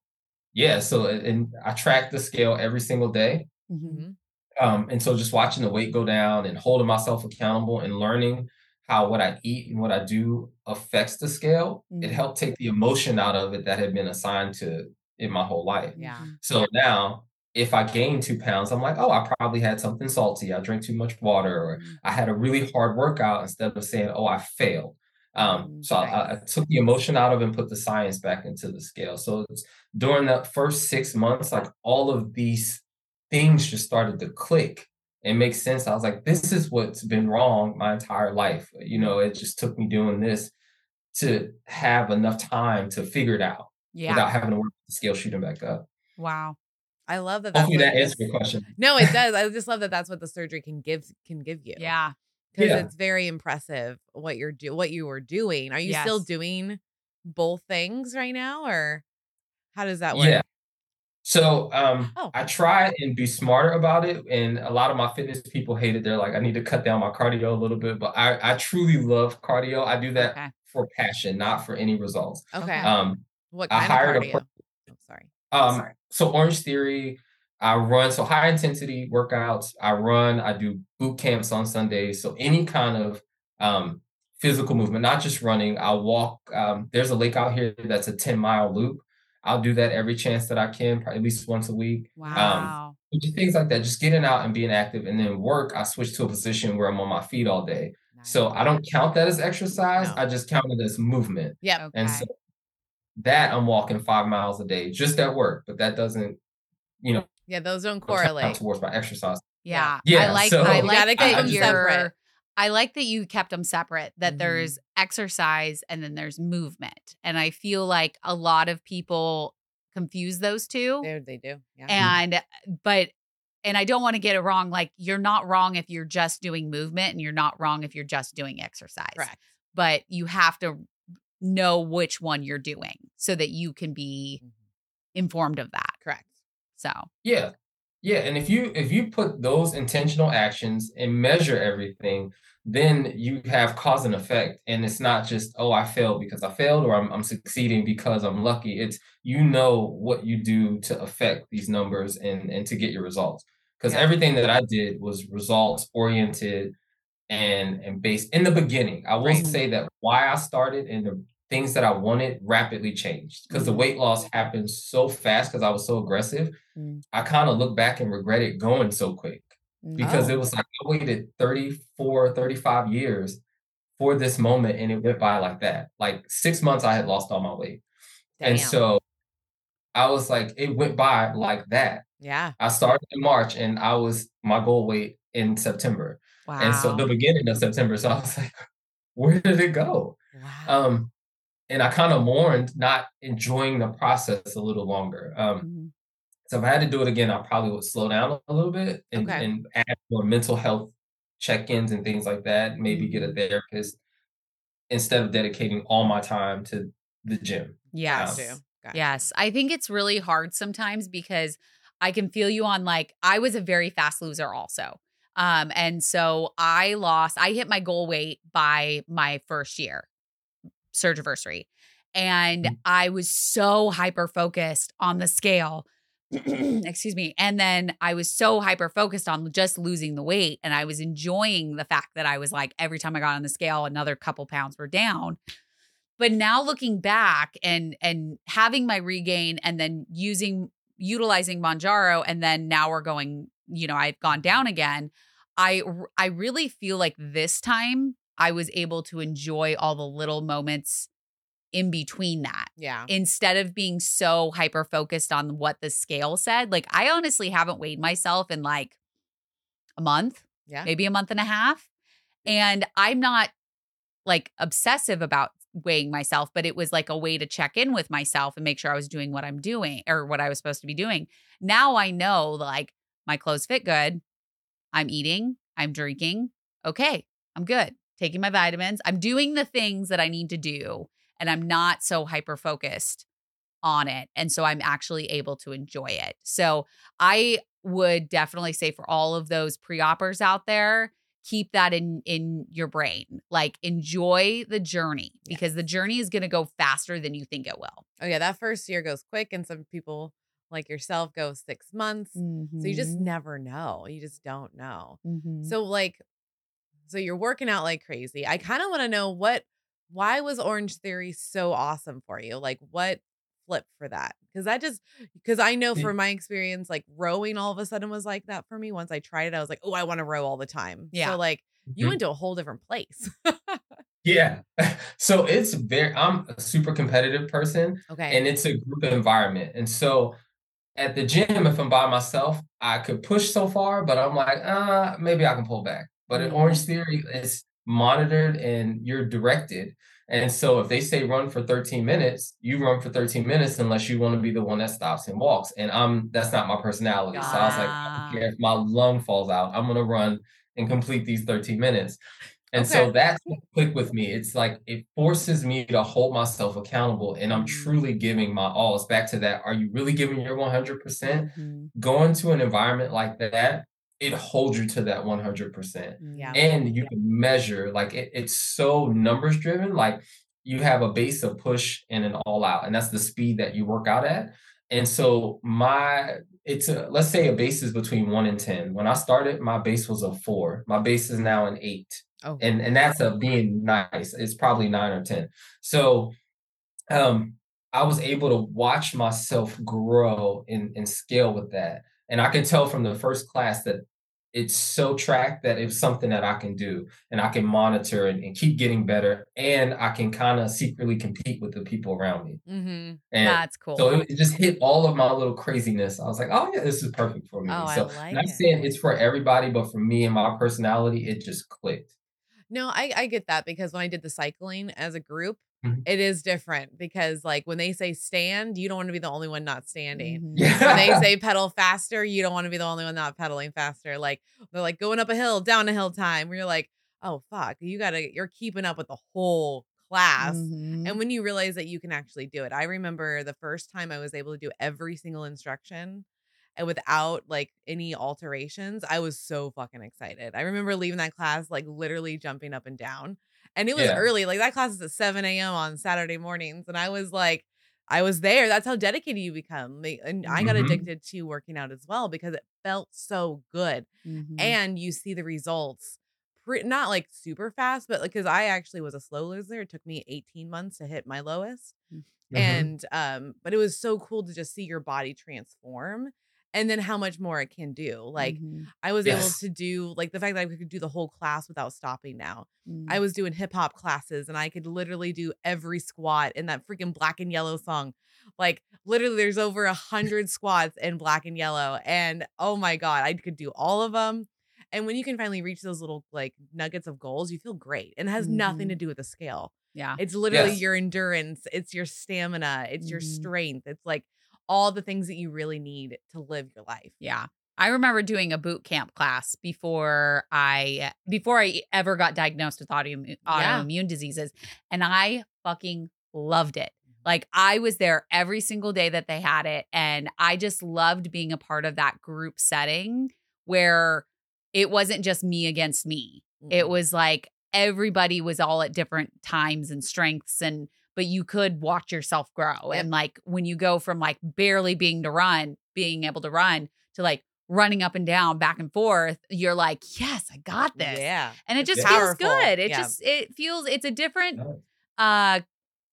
yeah, so and I track the scale every single day. Mm-hmm. Um, and so just watching the weight go down and holding myself accountable and learning how what I eat and what I do affects the scale, mm-hmm. it helped take the emotion out of it that had been assigned to in my whole life. Yeah. So now if I gain two pounds, I'm like, oh, I probably had something salty. I drank too much water or mm-hmm. I had a really hard workout instead of saying, oh, I failed. Um, so nice. I, I took the emotion out of it and put the science back into the scale. So it's during that first six months, like all of these things just started to click and make sense. I was like, this is what's been wrong my entire life. You know, it just took me doing this to have enough time to figure it out yeah. without having to work with the scale shooting back up. Wow. I love that. Hopefully that answers your question. No, it does. I just love that. That's what the surgery can give, can give you. Yeah. Because yeah. it's very impressive what you're do what you were doing. Are you yes. still doing both things right now, or how does that work? Yeah, So um, oh. I try and be smarter about it. And a lot of my fitness people hate it. They're like, I need to cut down my cardio a little bit. But I, I truly love cardio. I do that okay. for passion, not for any results. Okay. Um, what kind I hired of cardio? A person, oh, sorry. Um, sorry. So Orange Theory, I run. So high intensity workouts, I run. I do boot camps on Sundays. So any kind of um, physical movement, not just running. I walk. Um, there's a lake out here that's a ten mile loop. I'll do that every chance that I can, probably at least once a week. Wow. Um, things like that, just getting out and being active. And then work, I switch to a position where I'm on my feet all day. Nice. So I don't count that as exercise. No. I just count it as movement. Yeah. Okay. And so that I'm walking five miles a day just at work, but that doesn't, you know. Yeah, those don't correlate. Towards my exercise. Yeah. Yeah. I like, so I like that I, I you're separate. I like that you kept them separate, that mm-hmm. there's exercise and then there's movement. And I feel like a lot of people confuse those two. They, they do. Yeah. And, but, and I don't want to get it wrong. Like, you're not wrong if you're just doing movement, and you're not wrong if you're just doing exercise, correct. But you have to know which one you're doing so that you can be mm-hmm. informed of that. Correct. So, yeah. Yeah. And if you if you put those intentional actions and measure everything, then you have cause and effect. And it's not just, oh, I failed because I failed, or I'm I'm succeeding because I'm lucky. It's, you know, what you do to affect these numbers and, and to get your results. Because yeah. everything that I did was results oriented and, and based in the beginning. I will right. say that why I started and the things that I wanted rapidly changed because mm-hmm. the weight loss happened so fast because I was so aggressive. Mm-hmm. I kind of look back and regret it going so quick because oh. it was like I waited thirty-four, thirty-five years for this moment, and it went by like that. Like six months I had lost all my weight. Damn. And so I was like, it went by like that. Yeah. I started in March and I was my goal weight in September. Wow. And so the beginning of September. So I was like, where did it go? Wow. Um, And I kind of mourned not enjoying the process a little longer. Um, mm-hmm. So if I had to do it again, I probably would slow down a little bit and, okay. and add more mental health check-ins and things like that. Maybe mm-hmm. get a therapist instead of dedicating all my time to the gym. Yes. Um, yes. I think it's really hard sometimes because I can feel you on, like, I was a very fast loser also. Um, and so I lost, I hit my goal weight by my first year. Surgiversary. And I was so hyper focused on the scale. Excuse me. And then I was so hyper focused on just losing the weight. And I was enjoying the fact that I was like, every time I got on the scale, another couple pounds were down. But now looking back and and having my regain and then using utilizing Mounjaro, and then now we're going, you know, I've gone down again. I I really feel like this time I was able to enjoy all the little moments in between that. Yeah. Instead of being so hyper-focused on what the scale said. Like, I honestly haven't weighed myself in like a month, yeah, maybe a month and a half. And I'm not like obsessive about weighing myself, but it was like a way to check in with myself and make sure I was doing what I'm doing or what I was supposed to be doing. Now I know, like, my clothes fit good. I'm eating, I'm drinking. Okay, I'm good. Taking my vitamins. I'm doing the things that I need to do, and I'm not so hyper-focused on it. And so I'm actually able to enjoy it. So I would definitely say for all of those pre-oppers out there, keep that in, in your brain. Like, enjoy the journey, because the journey is going to go faster than you think it will. Oh yeah. That first year goes quick. And some people like yourself go six months. Mm-hmm. So you just never know. You just don't know. Mm-hmm. So like, So you're working out like crazy. I kind of want to know what, why was Orange Theory so awesome for you? Like, what flipped for that? Because I just, because I know from my experience, like rowing all of a sudden was like that for me. Once I tried it, I was like, oh, I want to row all the time. Yeah. So like you mm-hmm. went to a whole different place. Yeah. So it's very, I'm a super competitive person. Okay. And it's a group environment. And so at the gym, if I'm by myself, I could push so far, but I'm like, uh, maybe I can pull back. But in Orange Theory, it's monitored and you're directed. And so if they say run for thirteen minutes, you run for thirteen minutes unless you want to be the one that stops and walks. And I'm that's not my personality. Ah. So I was like, I don't care if my lung falls out. I'm going to run and complete these thirteen minutes. And okay. so that's click with me. It's like, it forces me to hold myself accountable, and I'm truly giving my all. It's back to that. Are you really giving your one hundred percent? Mm-hmm. Going to an environment like that, it holds you to that one hundred percent. Yeah. And you yeah. can measure, like it, it's so numbers driven. Like you have a base of push and an all out, and that's the speed that you work out at. And so my, it's a, let's say a base is between one and ten. When I started, my base was a four. My base is now an eight. Oh. And and that's a being nice. It's probably nine or ten. So um, I was able to watch myself grow and, and scale with that. And I could tell from the first class that it's so tracked that it's something that I can do, and I can monitor and, and keep getting better. And I can kind of secretly compete with the people around me. Mm-hmm. And that's cool. So it, it just hit all of my little craziness. I was like, oh yeah, this is perfect for me. Oh, so I like not it. saying it's for everybody, but for me and my personality, it just clicked. No, I, I get that, because when I did the cycling as a group, mm-hmm. it is different, because like when they say stand, you don't want to be the only one not standing. Yeah. When they say pedal faster, you don't want to be the only one not pedaling faster. Like they're like going up a hill, down a hill time, where you're like, oh fuck, you gotta, you're keeping up with the whole class. Mm-hmm. And when you realize that you can actually do it, I remember the first time I was able to do every single instruction and without like any alterations, I was so fucking excited. I remember leaving that class, like literally jumping up and down. And it was yeah. early. Like that class is at seven a.m. on Saturday mornings. And I was like, I was there. That's how dedicated you become. And I got mm-hmm. addicted to working out as well, because it felt so good. Mm-hmm. And you see the results, pre- not like super fast, but like, cause I actually was a slow loser. It took me eighteen months to hit my lowest. Mm-hmm. And, um, but it was so cool to just see your body transform. And then how much more it can do. Like mm-hmm. I was yes. able to do, like the fact that I could do the whole class without stopping now. Mm-hmm. I was doing hip hop classes, and I could literally do every squat in that freaking Black and Yellow song. Like literally there's over a hundred squats in Black and Yellow, and oh my God, I could do all of them. And when you can finally reach those little like nuggets of goals, you feel great. And it has mm-hmm. nothing to do with the scale. Yeah. It's literally yes. your endurance. It's your stamina. It's mm-hmm. your strength. It's like all the things that you really need to live your life. Yeah. I remember doing a boot camp class before I, before I ever got diagnosed with autoimmune, autoimmune yeah. diseases. And I fucking loved it. Like I was there every single day that they had it. And I just loved being a part of that group setting where it wasn't just me against me. Mm-hmm. It was like everybody was all at different times and strengths, and but you could watch yourself grow. And like when you go from like barely being to run, being able to run to like running up and down, back and forth, you're like, yes, I got this. Yeah. And it it's just powerful. Feels good. It yeah. just, it feels, it's a different, uh,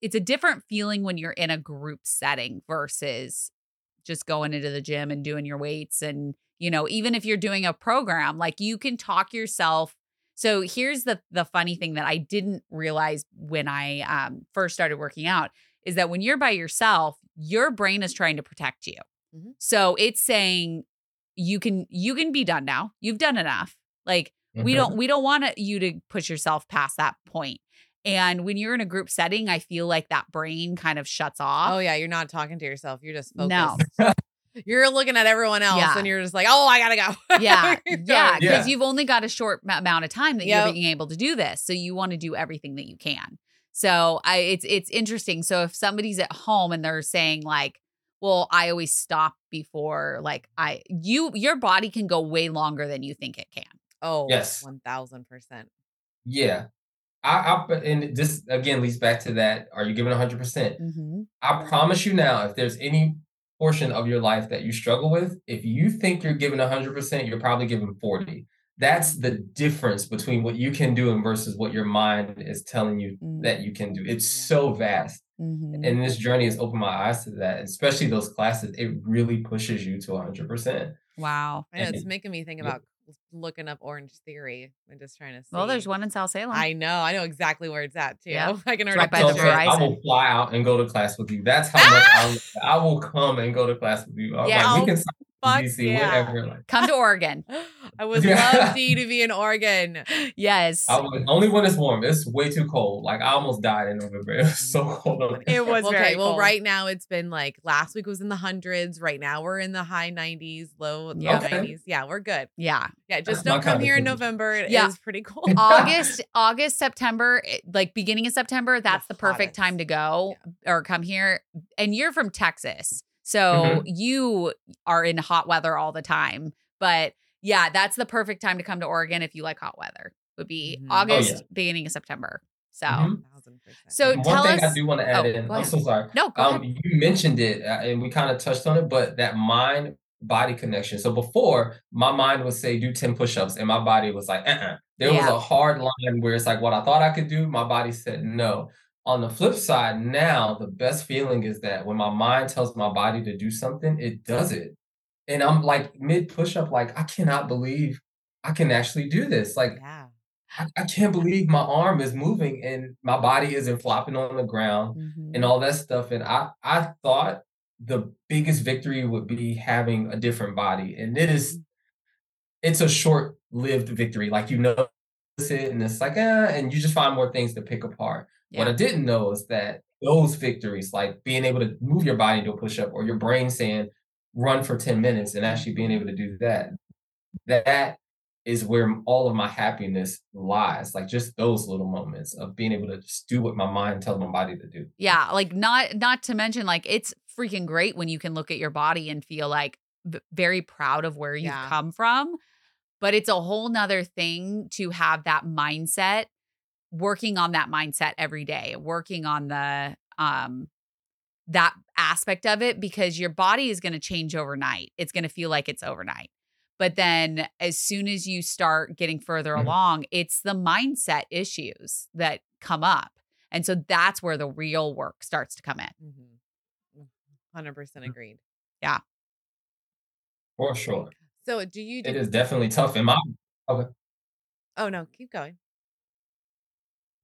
it's a different feeling when you're in a group setting versus just going into the gym and doing your weights. And, you know, even if you're doing a program, like you can talk yourself. So here's the the funny thing that I didn't realize when I um, first started working out is that when you're by yourself, your brain is trying to protect you. Mm-hmm. So it's saying you can you can be done now. You've done enough. Like mm-hmm. we don't we don't want to, you to push yourself past that point. And when you're in a group setting, I feel like that brain kind of shuts off. Oh yeah, you're not talking to yourself. You're just focused. No. You're looking at everyone else yeah. and you're just like, oh, I gotta go. yeah. Yeah. Because yeah. you've only got a short m- amount of time that yep. you're being able to do this. So you want to do everything that you can. So I, it's, it's interesting. So if somebody's at home and they're saying like, well, I always stop before like I, you, your body can go way longer than you think it can. Oh, yes. one thousand percent. Yeah. I, I and this again leads back to that. Are you giving one hundred percent? Mm-hmm. I promise you now, if there's any portion of your life that you struggle with, if you think you're giving one hundred percent, you're probably giving forty. That's the difference between what you can do and versus what your mind is telling you mm-hmm. that you can do. It's so vast. Mm-hmm. And this journey has opened my eyes to that, especially those classes. It really pushes you to one hundred percent. Wow. I know, it's making me think about looking up Orange Theory and just trying to see. Well, there's one in South Salem. I know. I know exactly where it's at too. Yeah. I can already right by the horizon. I will fly out and go to class with you. That's how ah! much I, I will come and go to class with you. I'm yeah. Like, we can sign Bucks, yeah. Whatever. Come to Oregon. I would love D to be in Oregon. Yes. I would, only when it's warm. It's way too cold. Like I almost died in November. It was so cold. Over there. It was okay, very well, cold. Right now it's been like last week was in the hundreds. Right now we're in the high nineties, low yeah. okay. nineties. Yeah, we're good. Yeah. Yeah. Just That's don't come here in November. It yeah. is pretty cold. August, August, September, like beginning of September. That's the, the perfect time to go yeah. or come here. And you're from Texas. So mm-hmm. you are in hot weather all the time, but yeah, that's the perfect time to come to Oregon. If you like hot weather, would be mm-hmm. August, oh, yeah. beginning of September. So, mm-hmm. so one tell thing us, I do want to add oh, in. I'm so sorry. No, go um, ahead. You mentioned it uh, and we kind of touched on it, but that mind body connection. So before my mind would say, do ten push-ups and my body was like, uh-uh. There yeah. was a hard line where it's like what I thought I could do. My body said, no. On the flip side, now the best feeling is that when my mind tells my body to do something, it does it. And I'm like mid push up, like, I cannot believe I can actually do this. Like, yeah. I, I can't believe my arm is moving and my body isn't flopping on the ground mm-hmm. and all that stuff. And I, I thought the biggest victory would be having a different body. And it is, it's a short lived victory. Like, you know, it and it's like, eh, and you just find more things to pick apart. Yeah. What I didn't know is that those victories, like being able to move your body into a push-up or your brain saying, run for ten minutes and actually being able to do that, that is where all of my happiness lies. Like just those little moments of being able to just do what my mind tells my body to do. Yeah. Like not, not to mention like, it's freaking great when you can look at your body and feel like b- very proud of where you've yeah. come from, but it's a whole nother thing to have that mindset. Working on that mindset every day, working on the um that aspect of it, because your body is going to change overnight. It's going to feel like it's overnight. But then as soon as you start getting further mm-hmm. along, it's the mindset issues that come up. And so that's where the real work starts to come in. Mm-hmm. one hundred percent agreed. Yeah. For sure. So do you... Do- it is definitely tough in my... Okay. Oh, no. Keep going.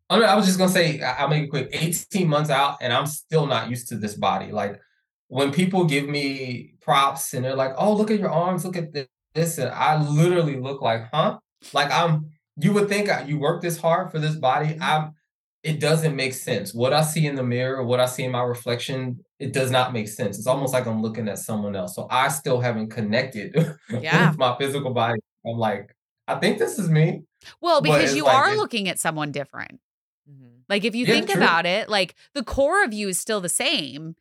I was just going to say, I'll make it quick, eighteen months out, and I'm still not used to this body. Like, when people give me props, and they're like, oh, look at your arms, look at this, and I literally look like, huh? Like, I'm. You would think you work this hard for this body. I'm. It doesn't make sense. What I see in the mirror, what I see in my reflection, it does not make sense. It's almost like I'm looking at someone else. So I still haven't connected yeah. with my physical body. I'm like, I think this is me. Well, because you like, are looking at someone different. Mm-hmm. Like if you yeah, think true. About it, like the core of you is still the same,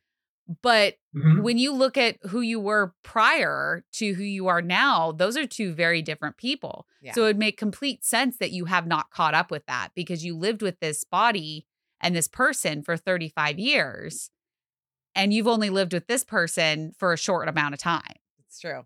but mm-hmm. when you look at who you were prior to who you are now, those are two very different people. Yeah. So it would make complete sense that you have not caught up with that because you lived with this body and this person for thirty-five years and you've only lived with this person for a short amount of time. It's true.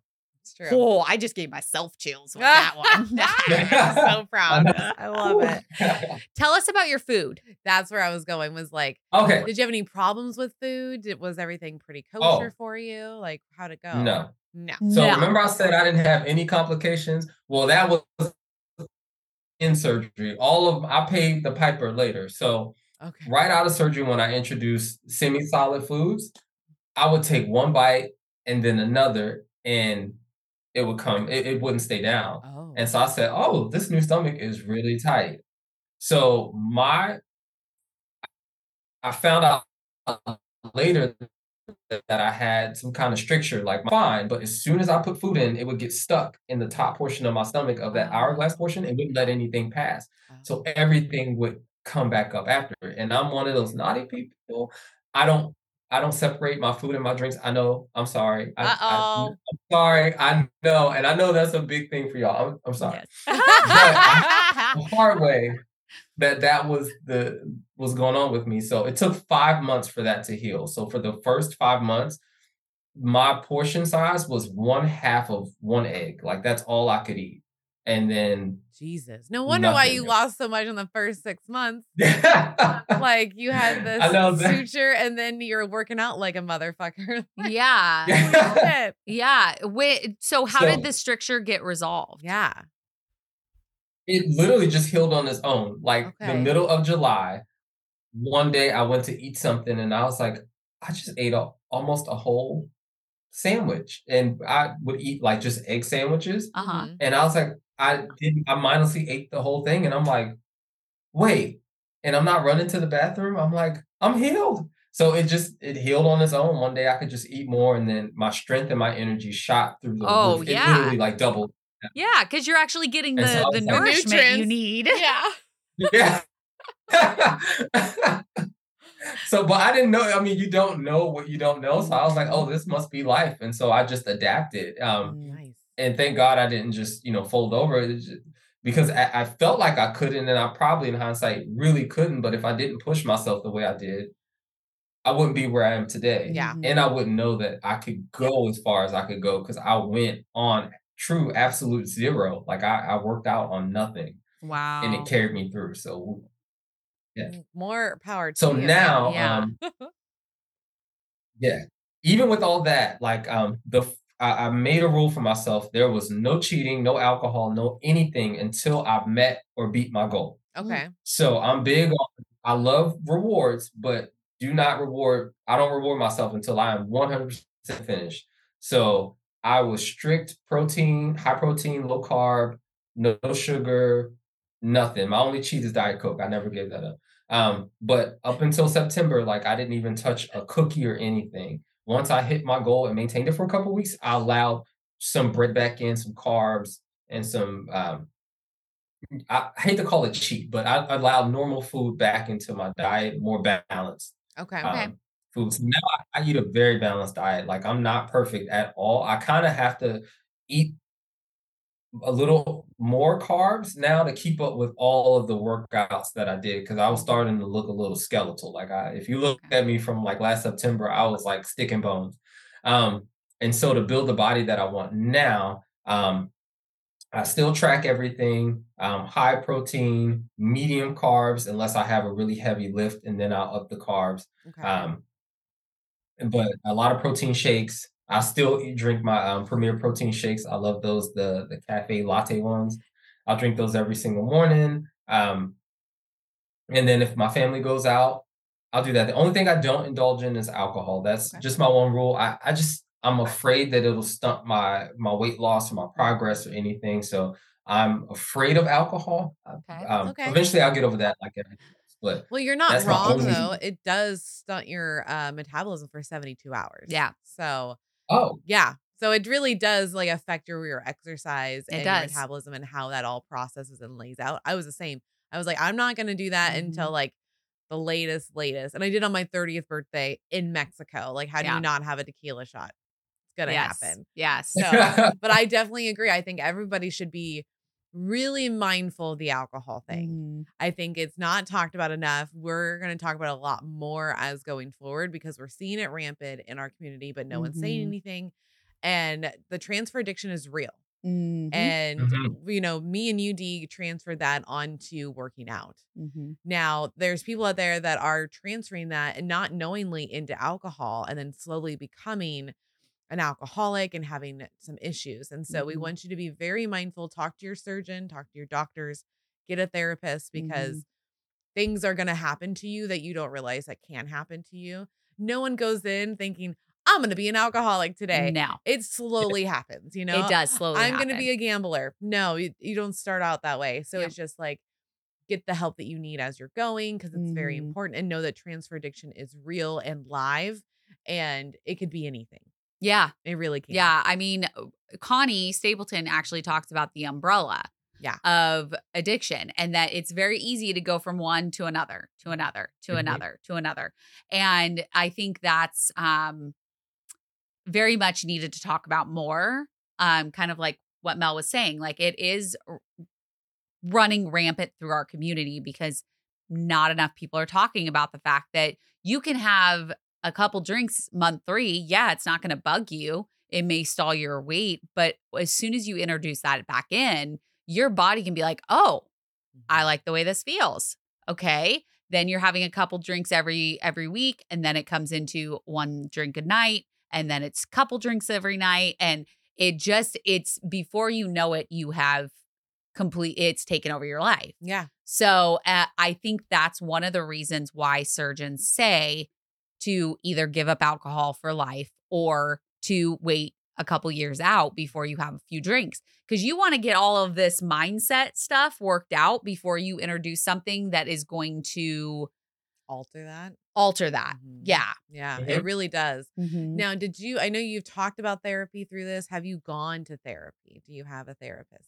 True. Oh, I just gave myself chills with that one. I'm so proud. I love it. Tell us about your food. That's where I was going was like, okay. Did you have any problems with food? Was everything pretty kosher oh. for you? Like how'd it go? No. No. So no. Remember I said I didn't have any complications? Well, that was in surgery. All of I paid the piper later. So okay. right out of surgery when I introduced semi-solid foods, I would take one bite and then another and it would come, it, it wouldn't stay down. Oh. And so I said, oh, this new stomach is really tight. So my, I found out later that I had some kind of stricture, like fine, but as soon as I put food in, it would get stuck in the top portion of my stomach of that hourglass portion. It wouldn't let anything pass. Oh. So everything would come back up after it. And I'm one of those naughty people. I don't, I don't separate my food and my drinks. I know. I'm sorry. I, I, I'm sorry. I know. And I know that's a big thing for y'all. I'm, I'm sorry. Yes. But the hard way that that was the was going on with me. So it took five months for that to heal. So for the first five months, my portion size was one half of one egg. Like that's all I could eat. And then Jesus, no wonder nothing. Why you lost so much in the first six months. Like you had this suture and then you're working out like a motherfucker. Yeah. Yeah. Wait, so how so, did the stricture get resolved? Yeah. It literally just healed on its own. Like okay. the middle of July, one day I went to eat something and I was like, I just ate a, almost a whole sandwich, and I would eat like just egg sandwiches. Uh-huh. And I was like, I didn't, I mindlessly ate the whole thing. And I'm like, wait, and I'm not running to the bathroom. I'm like, I'm healed. So it just, it healed on its own. One day I could just eat more. And then my strength and my energy shot through the oh, roof. It yeah. literally like doubled. Yeah. Cause you're actually getting the, so the like, nourishment nutrients. You need. Yeah. Yeah. So, but I didn't know, I mean, you don't know what you don't know. So I was like, oh, this must be life. And so I just adapted. Um, nice. And thank God I didn't just, you know, fold over it just, because I, I felt like I couldn't. And I probably in hindsight really couldn't. But if I didn't push myself the way I did, I wouldn't be where I am today. Yeah. And I wouldn't know that I could go as far as I could go because I went on true absolute zero. Like I, I worked out on nothing. Wow. And it carried me through. So yeah. More power to So you. now, yeah. um, yeah, even with all that, like um, the I, I made a rule for myself. There was no cheating, no alcohol, no anything until I met or beat my goal. Okay. So I'm big on, I love rewards, but do not reward. I don't reward myself until I am one hundred percent finished. So I was strict protein, high protein, low carb, no, no sugar, nothing. My only cheat is Diet Coke. I never gave that up. Um, but up until September, like I didn't even touch a cookie or anything. Once I hit my goal and maintained it for a couple of weeks, I allowed some bread back in, some carbs and some, um, I, I hate to call it cheat, but I allowed normal food back into my diet, more balanced. Okay. Um, okay. Foods. Now I, I eat a very balanced diet. Like I'm not perfect at all. I kind of have to eat a little more carbs now to keep up with all of the workouts that I did because I was starting to look a little skeletal. Like I, if you look at me from like last September, I was like stick and bones. Um, and so to build the body that I want now, um, I still track everything, um, high protein, medium carbs, unless I have a really heavy lift and then I'll up the carbs. Okay. Um, but a lot of protein shakes. I still drink my um, Premier protein shakes. I love those, the the cafe latte ones. I'll drink those every single morning. Um, and then if my family goes out, I'll do that. The only thing I don't indulge in is alcohol. That's okay. Just my one rule. I, I just... I'm afraid that it'll stunt my my weight loss or my progress or anything. So I'm afraid of alcohol. Okay. Um, okay. Eventually, I'll get over that. Like, but well, you're not wrong though. It does stunt your uh, metabolism for seventy-two hours. Yeah. So. Oh. Yeah. So it really does like affect your your exercise it and does. Your metabolism and how that all processes and lays out. I was the same. I was like, I'm not going to do that mm-hmm. until like. The latest, latest. And I did on my thirtieth birthday in Mexico. Like, how do yeah. you not have a tequila shot? It's going to yes. happen. Yeah. So, but I definitely agree. I think everybody should be really mindful of the alcohol thing. Mm. I think it's not talked about enough. We're going to talk about it a lot more as going forward because we're seeing it rampant in our community, but no mm-hmm. one's saying anything. And the transfer addiction is real. Mm-hmm. And, mm-hmm. you know, me and U D transferred that onto working out. Mm-hmm. Now, there's people out there that are transferring that and not knowingly into alcohol and then slowly becoming an alcoholic and having some issues. And so mm-hmm. we want you to be very mindful. Talk to your surgeon, talk to your doctors, get a therapist because mm-hmm. things are going to happen to you that you don't realize that can happen to you. No one goes in thinking, I'm going to be an alcoholic today. No. It slowly happens, you know? It does slowly I'm going to be a gambler. No, you, you don't start out that way. So yeah. it's just like, get the help that you need as you're going because it's mm-hmm. very important and know that transfer addiction is real and live and it could be anything. Yeah. It really can. Yeah. I mean, Connie Stapleton actually talks about the umbrella yeah. of addiction and that it's very easy to go from one to another, to another, to mm-hmm. another, to another. And I think that's... um very much needed to talk about more, um, kind of like what Mel was saying, like it is r- running rampant through our community because not enough people are talking about the fact that you can have a couple drinks month three. Yeah, it's not going to bug you. It may stall your weight, but as soon as you introduce that back in, your body can be like, oh, I like the way this feels. Okay. Then you're having a couple drinks every, every week. And then it comes into one drink a night. And then it's a couple drinks every night. And it just, it's before you know it, you have complete, it's taken over your life. Yeah. So uh, I think that's one of the reasons why surgeons say to either give up alcohol for life or to wait a couple years out before you have a few drinks, because you want to get all of this mindset stuff worked out before you introduce something that is going to alter that. Alter that. Mm-hmm. Yeah. Yeah. Mm-hmm. It really does. Mm-hmm. Now, did you, I know you've talked about therapy through this. Have you gone to therapy? Do you have a therapist?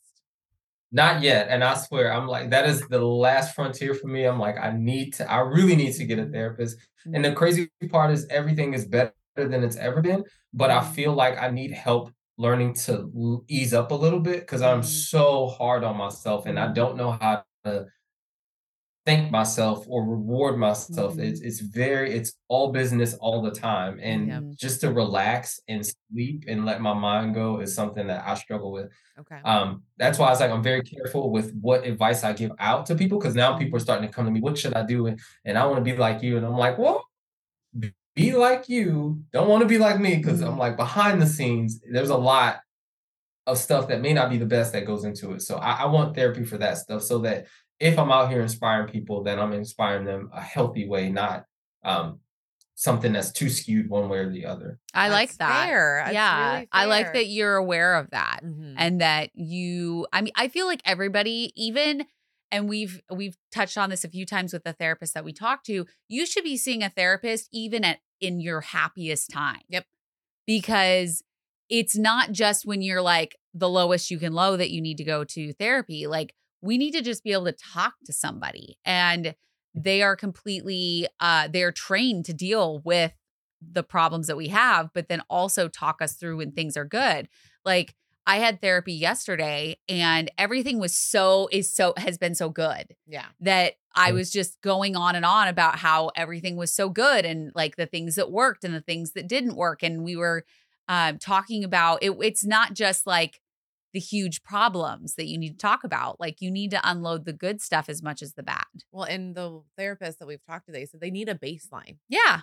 Not yet. And I swear, I'm like, that is the last frontier for me. I'm like, I need to, I really need to get a therapist. Mm-hmm. And the crazy part is everything is better than it's ever been. But I feel like I need help learning to ease up a little bit, because I'm so hard on myself and I don't know how to thank myself or reward myself. Mm-hmm. It's, it's very, it's all business all the time. And yeah. just to relax and sleep and let my mind go is something that I struggle with. Okay. Um, that's why I was like, I'm very careful with what advice I give out to people, because now people are starting to come to me, what should I do? And, and I want to be like you. And I'm like, well, be like you. Don't want to be like me, because mm-hmm. I'm like, behind the scenes, there's a lot of stuff that may not be the best that goes into it. So I, I want therapy for that stuff, so that if I'm out here inspiring people, then I'm inspiring them a healthy way, not um, something that's too skewed one way or the other. I that's like that. Fair. Yeah. Really fair. I like that you're aware of that, mm-hmm. and that you, I mean, I feel like everybody, even, and we've, we've touched on this a few times with the therapist that we talk to, you should be seeing a therapist even at, in your happiest time. Yep. Because it's not just when you're like the lowest you can low that you need to go to therapy. Like, we need to just be able to talk to somebody, and they are completely, uh, they're trained to deal with the problems that we have, but then also talk us through when things are good. Like, I had therapy yesterday and everything was so, is so, has been so good. Yeah. That I was just going on and on about how everything was so good, and like the things that worked and the things that didn't work. And we were um, talking about it. It's not just like the huge problems that you need to talk about. Like, you need to unload the good stuff as much as the bad. Well, and the therapists that we've talked to, they said they need a baseline. Yeah.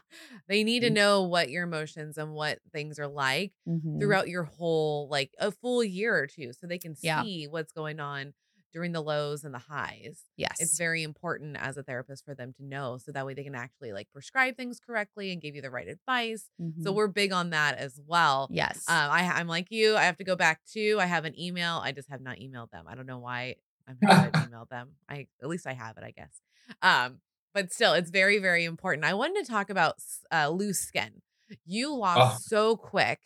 They need to know what your emotions and what things are like mm-hmm. throughout your whole, like a full year or two, so they can see yeah. what's going on during the lows and the highs. Yes. It's very important as a therapist for them to know, so that way they can actually like prescribe things correctly and give you the right advice. Mm-hmm. So we're big on that as well. Yes. Um, I, I'm like you, I have to go back to, I have an email. I just have not emailed them. I don't know why I haven't emailed them. I, at least I have it, I guess. Um, but still, it's very, very important. I wanted to talk about uh, loose skin. You lost oh. so quick.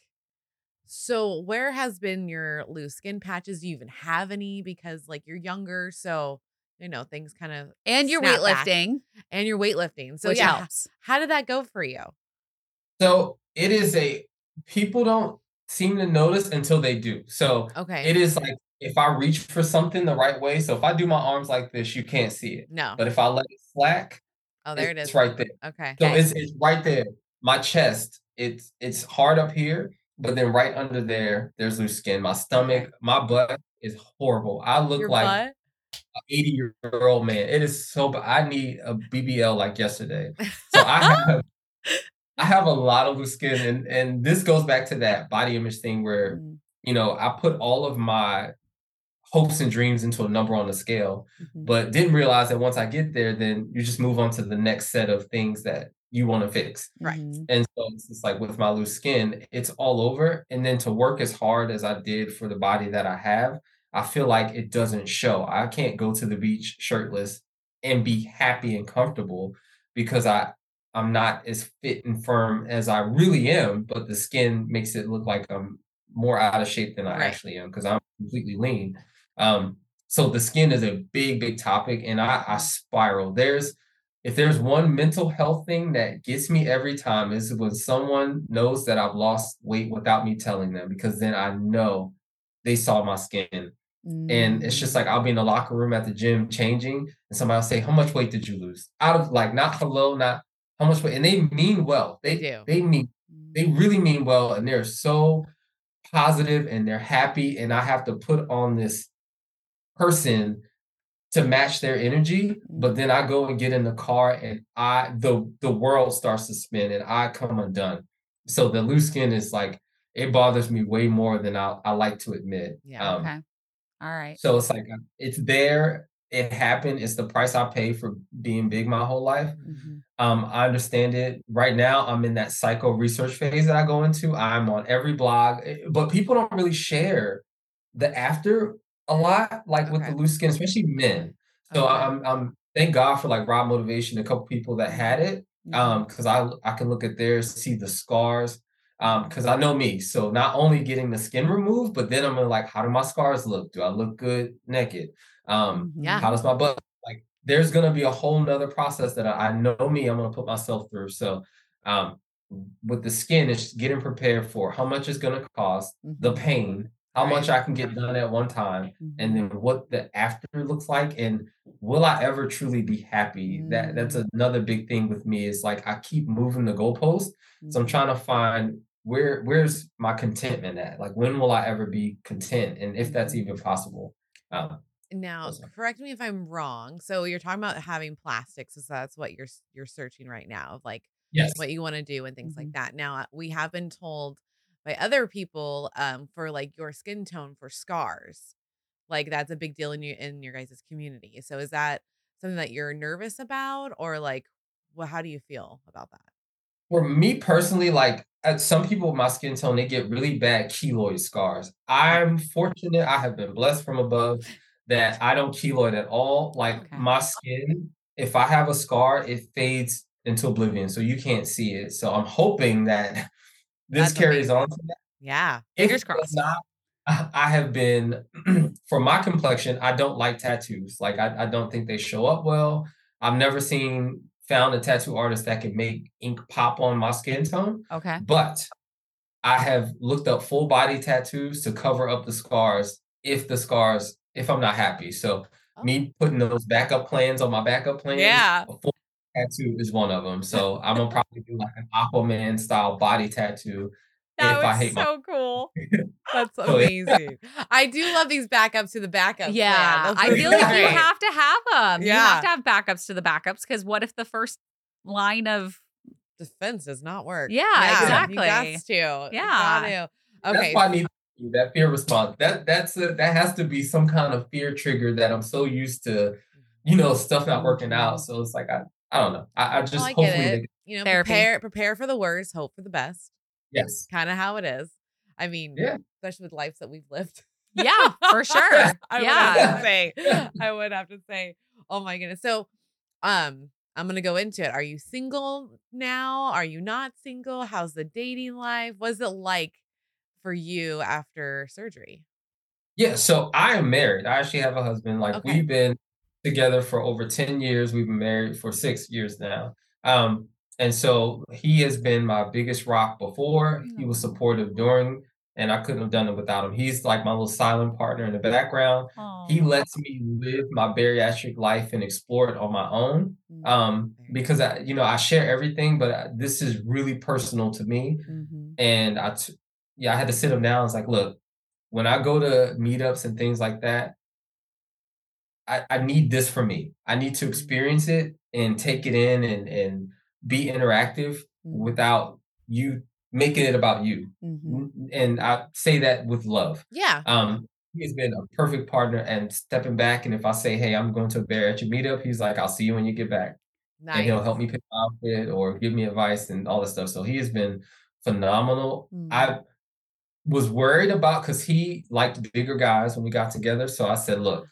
So where has been your loose skin patches? Do you even have any? Because like you're younger, so you know things kind of and you're weightlifting back. and you're weightlifting. So Which yeah, helps. How did that go for you? So it is a people don't seem to notice until they do. So okay. it is like if I reach for something the right way. So if I do my arms like this, you can't see it. No, but if I let it slack, oh there it is, it's right there. Okay, so okay. it's it's right there. My chest, it's it's hard up here. But then right under there, there's loose skin. My stomach, my butt is horrible. I look Your like butt? an eighty-year-old man. It is so bad. I need a B B L like yesterday. So I have I have a lot of loose skin. And, and this goes back to that body image thing where, mm-hmm. you know, I put all of my hopes and dreams into a number on the scale, mm-hmm. but didn't realize that once I get there, then you just move on to the next set of things that you want to fix. Right. And so it's just like with my loose skin, it's all over. And then to work as hard as I did for the body that I have, I feel like it doesn't show. I can't go to the beach shirtless and be happy and comfortable because I, I'm not as fit and firm as I really am, but the skin makes it look like I'm more out of shape than I right. actually am because I'm completely lean. Um, so the skin is a big, big topic, and I, I spiral. There's If there's one mental health thing that gets me every time is when someone knows that I've lost weight without me telling them, because then I know they saw my skin. Mm. And it's just like, I'll be in the locker room at the gym changing and somebody will say, how much weight did you lose? Out of like, not hello, not how much weight. And they mean well, they do. They mean, they really mean well. And they're so positive and they're happy. And I have to put on this person to match their energy, but then I go and get in the car and I the the world starts to spin and I come undone. So the loose skin is like, it bothers me way more than I, I like to admit. Yeah. Um, okay. All right. So it's like, it's there. it happened. It's the price I paid for being big my whole life. Mm-hmm. Um, I understand it. Right now, I'm in that psycho research phase that I go into. I'm on every blog, but people don't really share the after a lot, like okay. with the loose skin, especially men. So okay. I'm, I'm thank God for like Rob Motivation, a couple people that had it, um, because I I can look at theirs, see the scars, um, because I know me. So not only getting the skin removed, but then I'm like, how do my scars look? Do I look good naked? Um, yeah. How does my butt? Like, there's gonna be a whole nother process that I, I know me. I'm gonna put myself through. So, um, with the skin, it's getting prepared for how much it's gonna cost, the pain. How much I can get done at one time, and then what the after looks like, and will I ever truly be happy? Mm-hmm. That that's another big thing with me is like I keep moving the goalpost, mm-hmm. so I'm trying to find where where's my contentment at? Like when will I ever be content, and if that's even possible? Um, now, correct me if I'm wrong. So you're talking about having plastics, so that's what you're you're searching right now, like yes. what you want to do and things mm-hmm. like that. Now we have been told by other people um, for like your skin tone for scars. Like that's a big deal in you, in your guys' community. So is that something that you're nervous about, or like, well, how do you feel about that? For me personally, like some people with my skin tone, they get really bad keloid scars. I'm fortunate. I have been blessed from above that I don't keloid at all. Like okay. my skin, if I have a scar, it fades into oblivion. So you can't see it. So I'm hoping that This That's carries amazing. On to that. Yeah. Fingers crossed. Not, I have been, for my complexion, I don't like tattoos. Like, I, I don't think they show up well. I've never seen, found a tattoo artist that can make ink pop on my skin tone. Okay. But I have looked up full body tattoos to cover up the scars if the scars, if I'm not happy. So oh. me putting those backup plans on my backup plan. Yeah. Tattoo is one of them, so I'm gonna probably do like an Aquaman style body tattoo. That if was I hate so my- cool. That's amazing. Yeah. I do love these backups to the backup. Yeah, I feel like great. You have to have them. Yeah. You have to have backups to the backups because what if the first line of defense does not work? Yeah, yeah. exactly. You got to. Yeah. You got to. Okay. That's why I need that fear response. That that's a, that has to be some kind of fear trigger that I'm so used to, you know, stuff not working out. So it's like I. I don't know. I, I just well, I hopefully get it. You know, therapy. prepare prepare for the worst, hope for the best. Yes, kind of how it is. I mean, yeah. especially with lives that we've lived. Yeah, for sure. I yeah, would have to say, I would have to say. Oh my goodness. So, um, I'm gonna go into it. Are you single now? Are you not single? How's the dating life? What's it like for you after surgery? Yeah. So I am married. I actually have a husband. Like okay. we've been together for over ten years. We've been married for six years now. Um, and so he has been my biggest rock before. He was supportive during, and I couldn't have done it without him. He's like my little silent partner in the background. Aww. He lets me live my bariatric life and explore it on my own. Um, because I, you know, I share everything, but I, this is really personal to me. Mm-hmm. And I, t- yeah, I had to sit him down. It's like, look, when I go to meetups and things like that, I, I need this for me. I need to experience it and take it in and, and be interactive without you making it about you. Mm-hmm. And I say that with love. Yeah. Um, he has been a perfect partner and stepping back. And if I say, hey, I'm going to a bariatric meetup, he's like, I'll see you when you get back. Nice. And he'll help me pick my outfit or give me advice and all that stuff. So he has been phenomenal. Mm-hmm. I was worried about because he liked bigger guys when we got together. So I said, look,